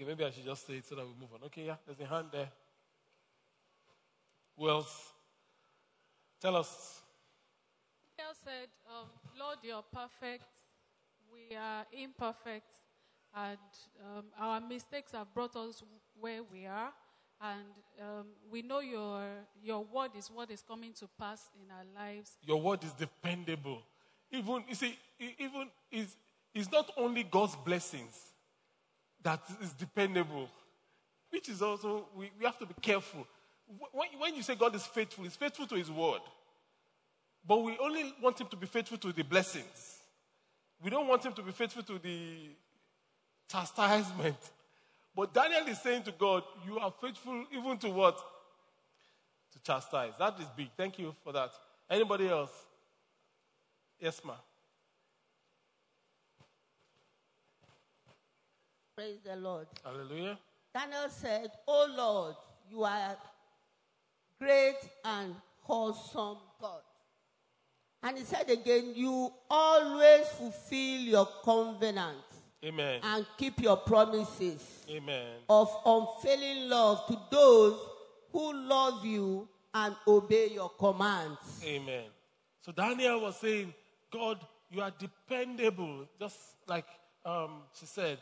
Okay, maybe I should just say it so that we move on. Okay, yeah, there's a hand there. Who else? Tell us. Daniel said, um, Lord, you're perfect. We are imperfect. And um, our mistakes have brought us where we are. And um, we know your your word is what is coming to pass in our lives. Your word is dependable. Even, you see, even is it's not only God's blessings that is dependable, which is also, we, we have to be careful. When, when you say God is faithful, he's faithful to his word. But we only want him to be faithful to the blessings. We don't want him to be faithful to the chastisement. But Daniel is saying to God, you are faithful even to what? To chastise. That is big. Thank you for that. Anybody else? Yes, ma'am. Praise the Lord. Hallelujah. Daniel said, "Oh Lord, you are great and awesome God." And he said again, "You always fulfill your covenant." Amen. "And keep your promises." Amen. "Of unfailing love to those who love you and obey your commands." Amen. So Daniel was saying, God, you are dependable. Just like um, she said.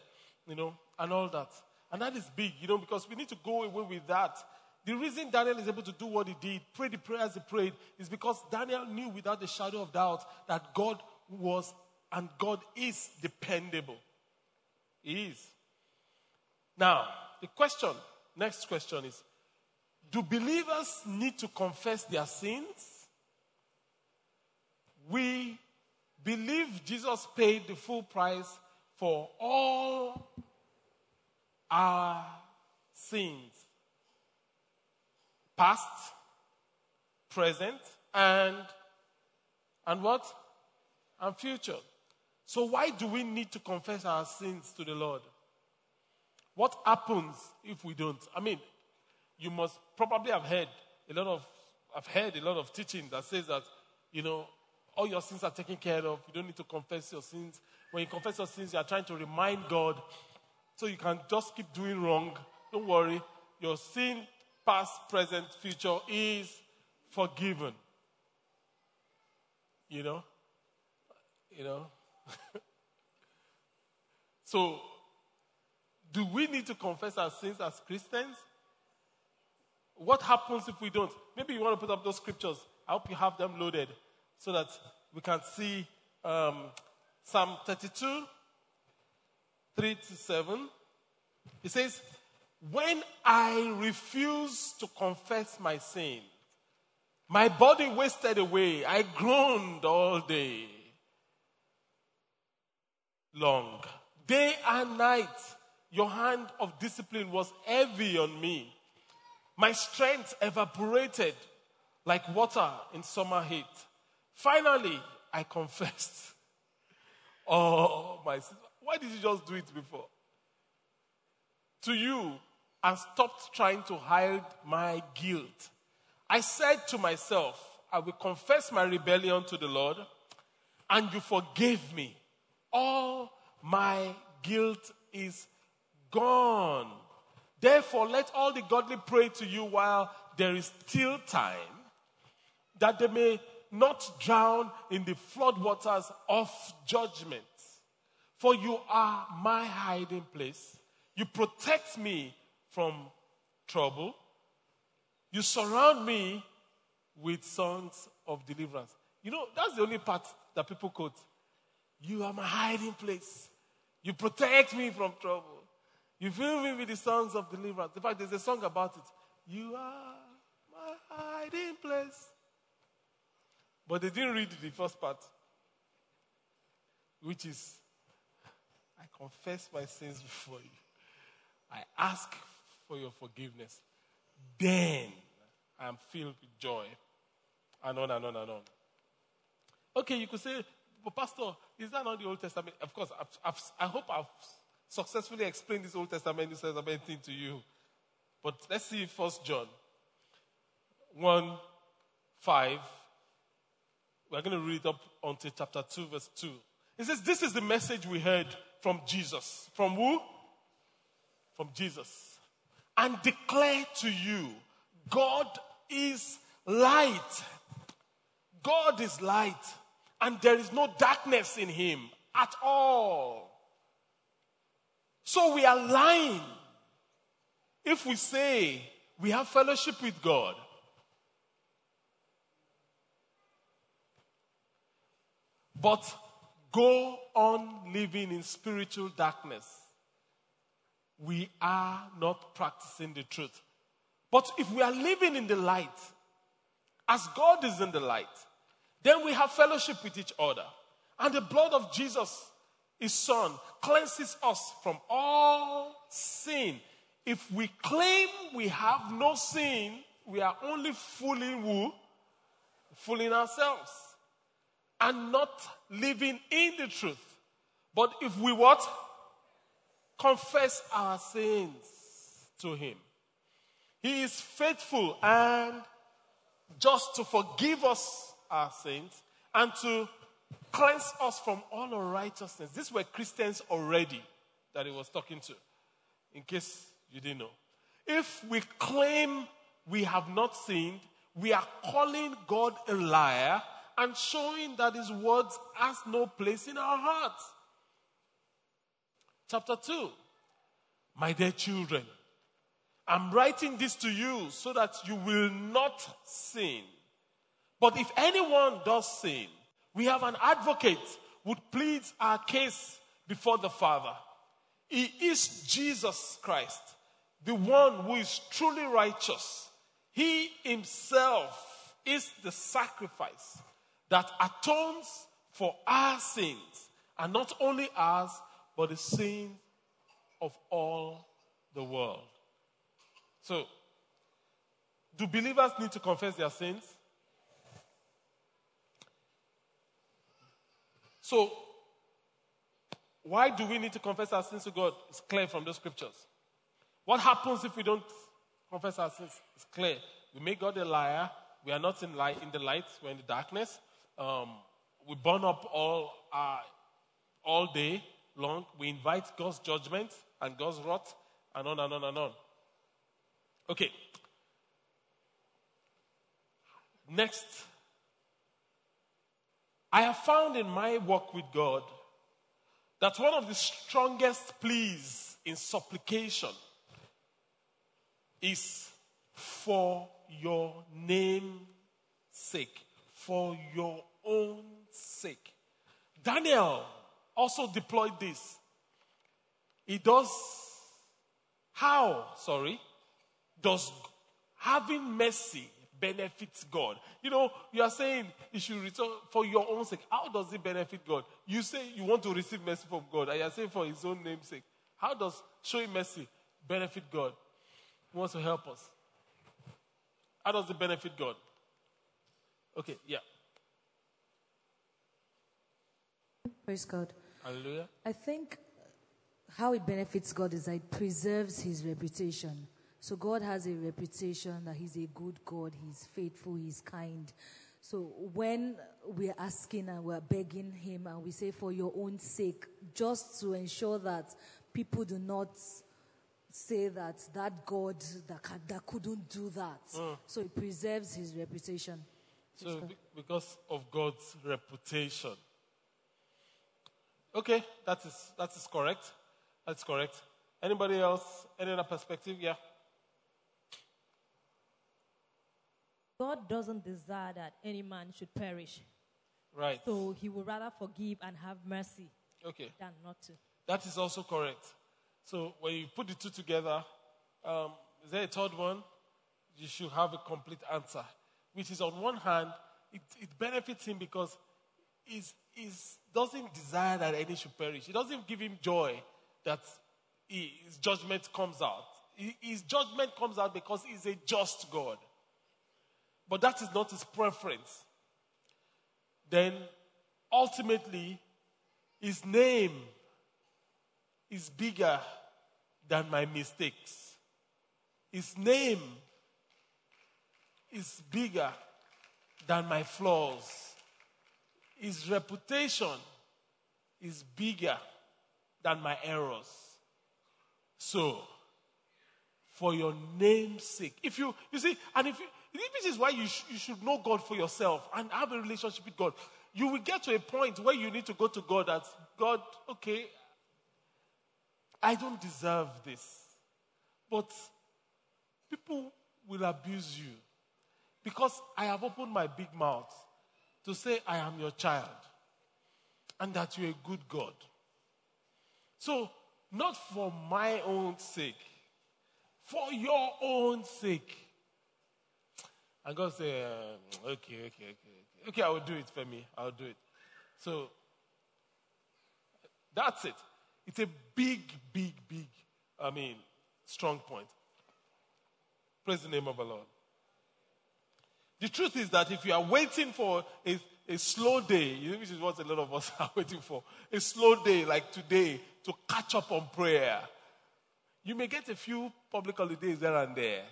You know, and all that. And that is big, you know, because we need to go away with that. The reason Daniel is able to do what he did, pray the prayers he prayed, is because Daniel knew without a shadow of doubt that God was and God is dependable. He is. Now, the question, next question is, do believers need to confess their sins? We believe Jesus paid the full price for all our sins, past, present, and, and what? And future. So why do we need to confess our sins to the Lord? What happens if we don't? I mean, you must probably have heard a lot of, I've heard a lot of teaching that says that, you know, all your sins are taken care of. You don't need to confess your sins. When you confess your sins, you are trying to remind God. So you can just keep doing wrong. Don't worry. Your sin, past, present, future, is forgiven. You know? You know? So, do we need to confess our sins as Christians? What happens if we don't? Maybe you want to put up those scriptures. I hope you have them loaded so that we can see... Um, Psalm thirty-two, three to seven. It says, when I refused to confess my sin, my body wasted away. I groaned all day long. Day and night, your hand of discipline was heavy on me. My strength evaporated like water in summer heat. Finally, I confessed. Oh, my sister, why did you just do it before? To you, and stopped trying to hide my guilt. I said to myself, I will confess my rebellion to the Lord, and you forgave me. All my guilt is gone. Therefore, let all the godly pray to you while there is still time, that they may not drown in the floodwaters of judgment. For you are my hiding place. You protect me from trouble. You surround me with songs of deliverance. You know, that's the only part that people quote. You are my hiding place. You protect me from trouble. You fill me with the songs of deliverance. In fact, there's a song about it. You are my hiding place. But they didn't read the first part, which is, I confess my sins before you. I ask for your forgiveness. Then I am filled with joy. And on and on and on. Okay, you could say, but Pastor, is that not the Old Testament? Of course, I've, I've, I hope I've successfully explained this Old Testament, New Testament thing to you. But let's see First John one five. We're going to read it up until chapter two, verse two. It says, this is the message we heard from Jesus. From who? from Jesus and declare to you, God is light. God is light, and there is no darkness in him at all. So we are lying if we say we have fellowship with God. But go on living in spiritual darkness. We are not practicing the truth. But if we are living in the light, as God is in the light, then we have fellowship with each other. And the blood of Jesus, his son, cleanses us from all sin. If we claim we have no sin, we are only fooling who? Fooling ourselves. And not living in the truth. But if we what? Confess our sins to him. He is faithful and just to forgive us our sins and to cleanse us from all unrighteousness. These were Christians already that he was talking to, in case you didn't know. If we claim we have not sinned, we are calling God a liar and showing that his words has no place in our hearts. Chapter two. My dear children, I'm writing this to you so that you will not sin. But if anyone does sin, we have an advocate who pleads our case before the Father. He is Jesus Christ, the one who is truly righteous. He himself is the sacrifice that atones for our sins, and not only ours, but the sins of all the world. So, do believers need to confess their sins? So, why do we need to confess our sins to God? It's clear from the scriptures. What happens if we don't confess our sins? It's clear. We make God a liar. We are not in light, in the light. We're in the darkness. Um, we burn up all uh, all day long. We invite God's judgment and God's wrath, and on and on and on. Okay. Next. I have found in my walk with God that one of the strongest pleas in supplication is for your name's sake, for your own sake. Daniel also deployed this. He does, how, sorry, does having mercy benefits God? You know, you are saying you should return for your own sake. How does it benefit God? You say you want to receive mercy from God, and you are saying for his own name's sake. How does showing mercy benefit God? He wants to help us. How does it benefit God? Okay, yeah. Praise God. Hallelujah. I think how it benefits God is that it preserves his reputation. So God has a reputation that he's a good God, he's faithful, he's kind. So when we're asking and we're begging him and we say for your own sake, just to ensure that people do not say that that God that, that couldn't do that. Mm. So it preserves his reputation. So be- because of God's reputation. Okay, that is, that is correct. That's correct. Anybody else? Any other perspective? Yeah. God doesn't desire that any man should perish. Right. So he would rather forgive and have mercy okay. than not to. That is also correct. So when you put the two together, um, is there a third one? You should have a complete answer. Which is on one hand, it, it benefits him because he doesn't desire that any should perish. It doesn't give him joy that he, his judgment comes out. He, his judgment comes out because he's a just God. But that is not his preference. Then, ultimately, his name is bigger than my mistakes. His name is bigger than my flaws. His reputation is bigger than my errors. So, for your name's sake. If you, you see, and if you, this is why you, sh- you should know God for yourself and have a relationship with God. You will get to a point where you need to go to God that, God, okay, I don't deserve this. But people will abuse you because I have opened my big mouth to say I am your child and that you're a good God. So, not for my own sake, for your own sake. And God said, uh, okay, okay, okay, okay. Okay, I will do it for me. I'll do it. So, that's it. It's a big, big, big, I mean, strong point. Praise the name of the Lord. The truth is that if you are waiting for a, a slow day, which is what a lot of us are waiting for, a slow day like today to catch up on prayer, you may get a few public holidays there and there.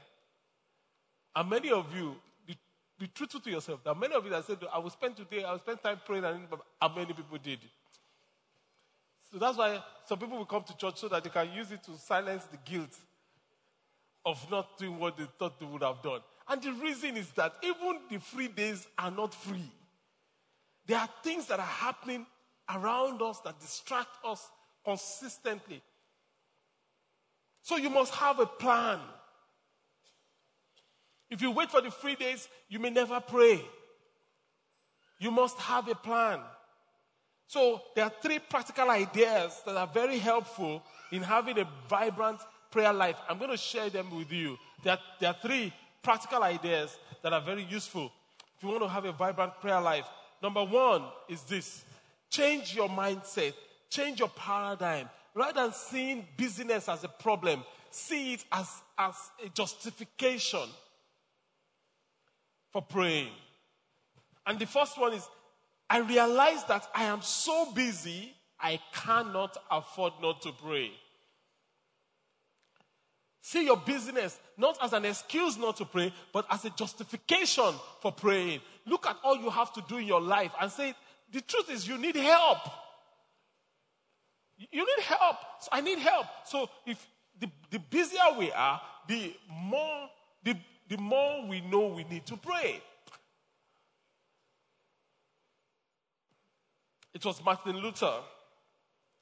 And many of you, be, be truthful to yourself. There are many of you that said, I will spend today, I will spend time praying, and how many people did. So that's why some people will come to church so that they can use it to silence the guilt of not doing what they thought they would have done. And the reason is that even the free days are not free. There are things that are happening around us that distract us consistently. So you must have a plan. If you wait for the free days, you may never pray. You must have a plan. So there are three practical ideas that are very helpful in having a vibrant prayer life. I'm going to share them with you. There are, there are three practical ideas that are very useful if you want to have a vibrant prayer life. Number one is this. Change your mindset. Change your paradigm. Rather than seeing busyness as a problem, see it as, as a justification for praying. And the first one is, I realize that I am so busy, I cannot afford not to pray. See your busyness not as an excuse not to pray, but as a justification for praying. Look at all you have to do in your life and say, the truth is you need help. You need help. So I need help. So if the, the busier we are, the more the, the more we know we need to pray. It was Martin Luther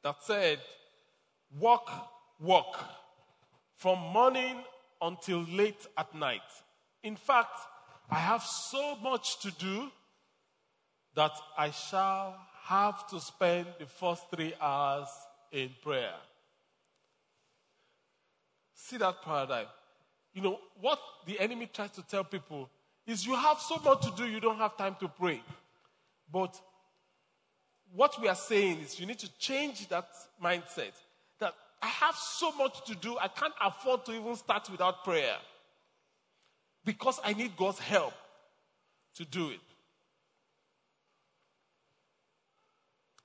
that said, walk, walk, from morning until late at night. In fact, I have so much to do that I shall have to spend the first three hours in prayer. See that paradigm? You know, what the enemy tries to tell people is you have so much to do, you don't have time to pray. But what we are saying is you need to change that mindset. That I have so much to do, I can't afford to even start without prayer. Because I need God's help to do it.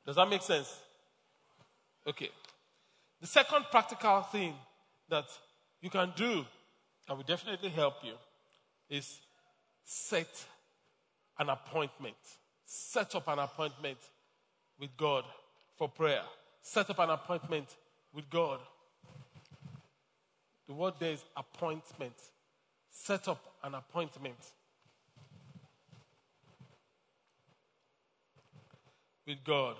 Does that make sense? Okay. The second practical thing that you can do that will definitely help you is set an appointment. Set up an appointment with God for prayer. Set up an appointment with God. The word there is appointment. Set up an appointment with God.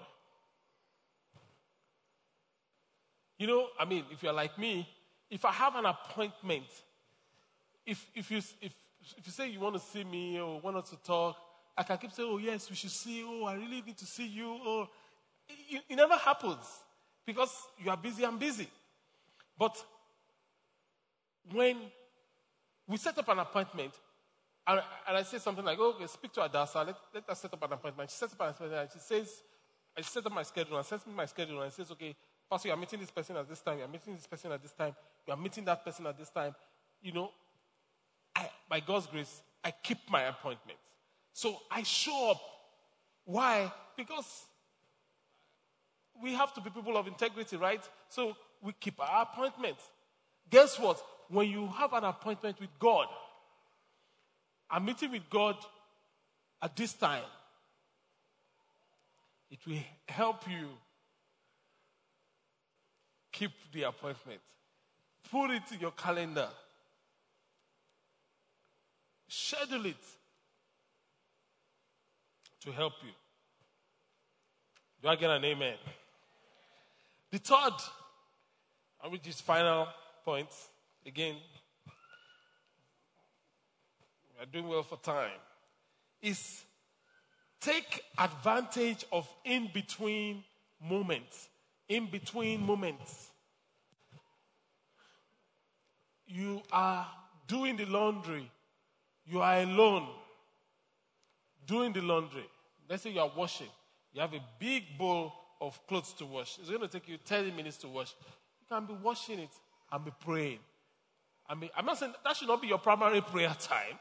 You know, I mean, if you're like me, if I have an appointment, if if you if if you say you want to see me or want us to talk, I can keep saying, oh, yes, we should see you. Oh, I really need to see you. Oh, it, it never happens because you are busy, I'm busy. But when we set up an appointment, and, and I say something like, oh, okay, speak to Adasa, let, let us set up an appointment. She sets up an appointment, and she says, I set up my schedule, and sends me my schedule, and says, okay, Pastor, you are meeting this person at this time. You are meeting this person at this time. You are meeting that person at this time. You know, I, by God's grace, I keep my appointment. So I show up. Why? Because we have to be people of integrity, right? So we keep our appointment. Guess what? When you have an appointment with God, a meeting with God at this time, it will help you keep the appointment. Put it in your calendar. Schedule it to help you. Do I get an amen? The third, and which is final point, again, we are doing well for time, is take advantage of in-between moments. In-between moments. You are doing the laundry. You are alone doing the laundry. Let's say you are washing. You have a big bowl of clothes to wash. It's going to take you thirty minutes to wash. You can be washing it and be praying. I mean, I'm not saying that should not be your primary prayer time.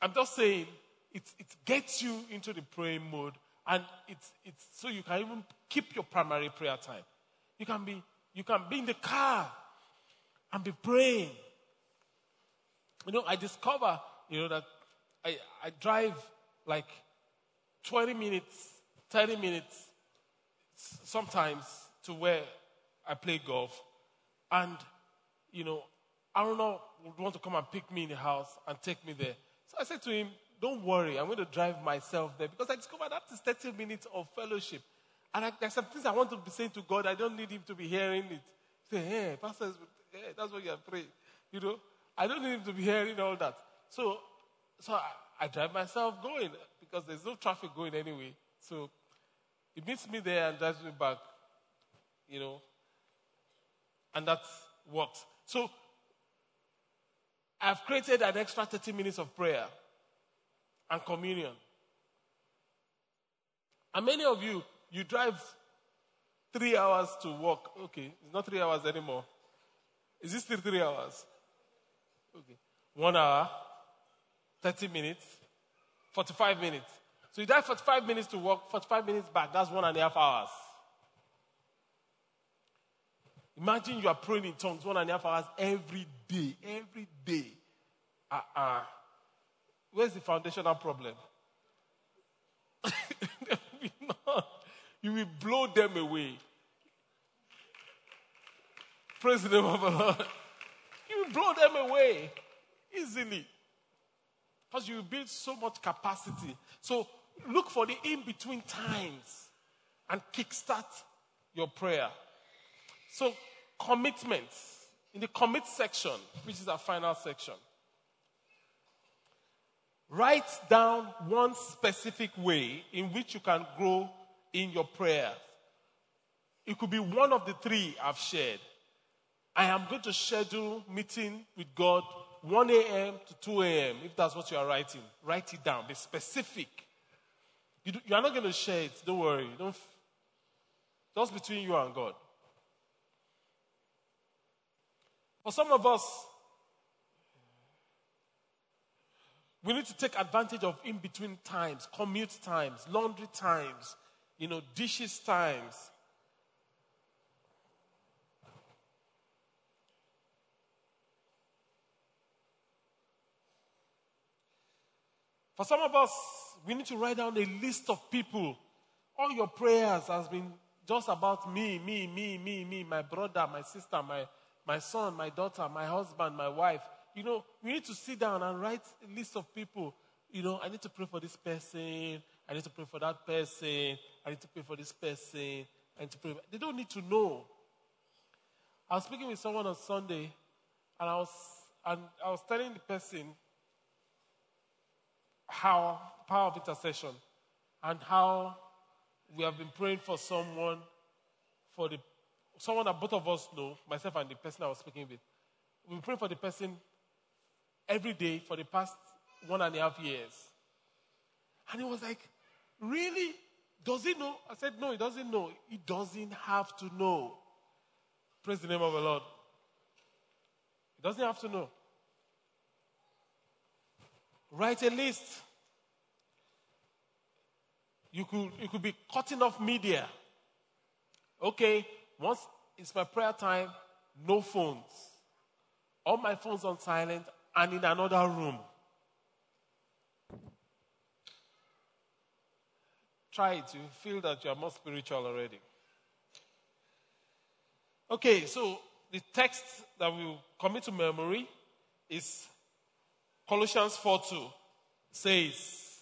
I'm just saying it, it gets you into the praying mode, and it's it's so you can even keep your primary prayer time. You can be you can be in the car and be praying. You know, I discover, you know, that I I drive like twenty minutes, thirty minutes sometimes to where I play golf, and you know, Aruna would want to come and pick me in the house and take me there. So I said to him, don't worry, I'm going to drive myself there, because I discovered that is thirty minutes of fellowship. And I, there's some things I want to be saying to God. I don't need him to be hearing it. Say, hey, pastor, hey, that's what you are praying. You know, I don't need him to be hearing all that. So, so I, I drive myself going, because there's no traffic going anyway. So he meets me there and drives me back, you know. And that works. So I've created an extra thirty minutes of prayer and communion. And many of you, you drive three hours to work. Okay, it's not three hours anymore. Is this still three hours? Okay. One hour, thirty minutes, forty-five minutes. So you drive forty-five minutes to work, forty-five minutes back. That's one and a half hours. Imagine you are praying in tongues one and a half hours every day. Every day. Uh-uh. Where's the foundational problem? There will be none. You will blow them away. Praise the name of the Lord. You will blow them away easily. Because you will build so much capacity. So look for the in-between times and kickstart your prayer. So, commitments. In the commit section, which is our final section, write down one specific way in which you can grow in your prayer. It could be one of the three I've shared. I am going to schedule meeting with God one a.m. to two a.m. If that's what you are writing, write it down. Be specific. You, do, you are not going to share it. Don't worry. Don't. Just between you and God. For some of us, we need to take advantage of in-between times, commute times, laundry times, you know, dishes times. For some of us, we need to write down a list of people. All your prayers has been just about me, me, me, me, me, my brother, my sister, my My son, my daughter, my husband, my wife. You know, we need to sit down and write a list of people. You know, I need to pray for this person. I need to pray for that person. I need to pray for this person. I need to pray. They don't need to know. I was speaking with someone on Sunday, and I was and I was telling the person how power of intercession and how we have been praying for someone for the. Someone that both of us know, myself and the person I was speaking with. We pray for the person every day for the past one and a half years. And he was like, really? Does he know? I said, no, he doesn't know. He doesn't have to know. Praise the name of the Lord. He doesn't have to know. Write a list. You could, you could be cutting off media. Okay. Once it's my prayer time, no phones. All my phones on silent and in another room. Try it. You feel that you are more spiritual already. Okay, so the text that we commit to memory is Colossians four two says,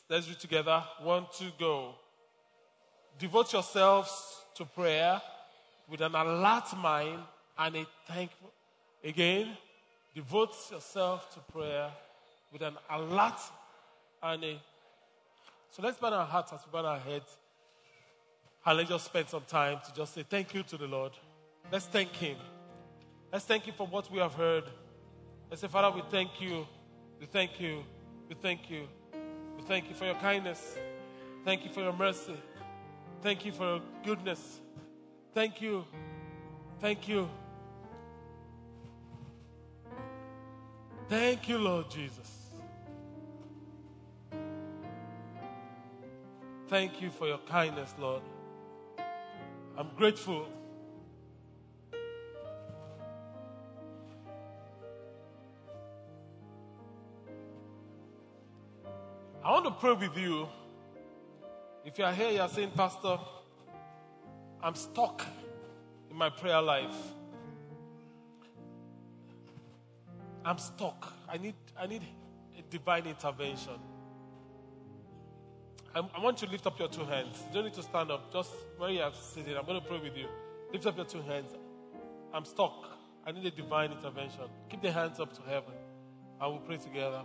let's read together, one, two, go. Devote yourselves to prayer with an alert mind and a thankful. Again, devote yourself to prayer with an alert and a. So let's bow our hearts as we bow our heads. And let's just spend some time to just say thank you to the Lord. Let's thank Him. Let's thank Him for what we have heard. Let's say, Father, we thank you. We thank you. We thank you. We thank you for your kindness. Thank you for your mercy. Thank you for your goodness. Thank you. Thank you. Thank you, Lord Jesus. Thank you for your kindness, Lord. I'm grateful. I want to pray with you. If you are here, you are saying, Pastor, I'm stuck in my prayer life. I'm stuck. I need, I need a divine intervention. I, I want you to lift up your two hands. You don't need to stand up. Just where you are sitting, I'm going to pray with you. Lift up your two hands. I'm stuck. I need a divine intervention. Keep the hands up to heaven. I will pray together.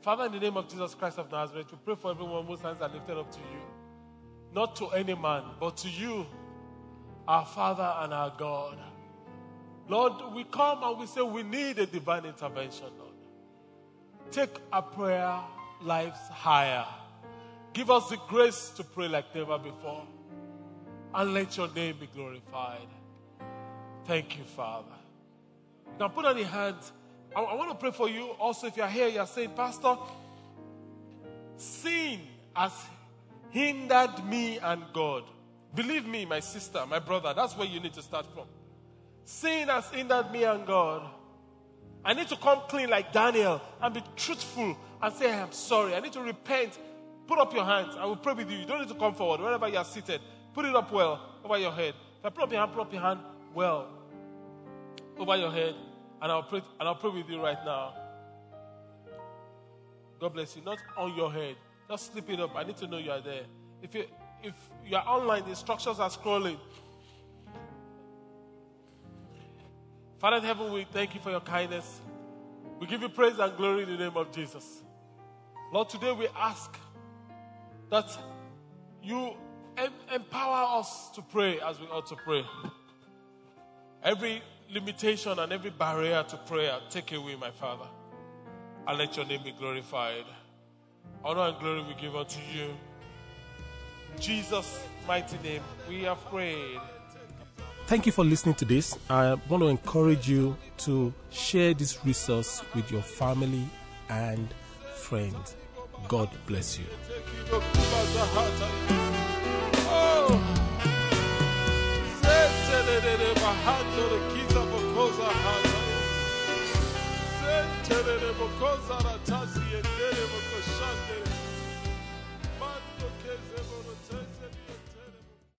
Father, in the name of Jesus Christ of Nazareth, we pray for everyone whose hands are lifted up to you. Not to any man, but to you, our Father and our God. Lord, we come and we say we need a divine intervention, Lord. Take our prayer lives higher. Give us the grace to pray like never before. And let your name be glorified. Thank you, Father. Now put on your hands. I want to pray for you. Also, if you're here, you're saying, Pastor, sin has hindered me and God. Believe me, my sister, my brother, that's where you need to start from. Sin has hindered me and God. I need to come clean like Daniel and be truthful and say, I'm sorry. I need to repent. Put up your hands. I will pray with you. You don't need to come forward. Wherever you are seated, put it up well over your head. If I put up your hand, put up your hand well over your head. And I'll pray, and I'll pray with you right now. God bless you. Not on your head. Just slip it up. I need to know you are there. If you if you are online, the instructions are scrolling. Father in heaven, we thank you for your kindness. We give you praise and glory in the name of Jesus. Lord, today we ask that you em- empower us to pray as we ought to pray. Every limitation and every barrier to prayer, take away, my Father, and let your name be glorified. Honor and glory we give unto you. In Jesus' mighty name, we have prayed. Thank you for listening to this. I want to encourage you to share this resource with your family and friends. God bless you. Oh. Send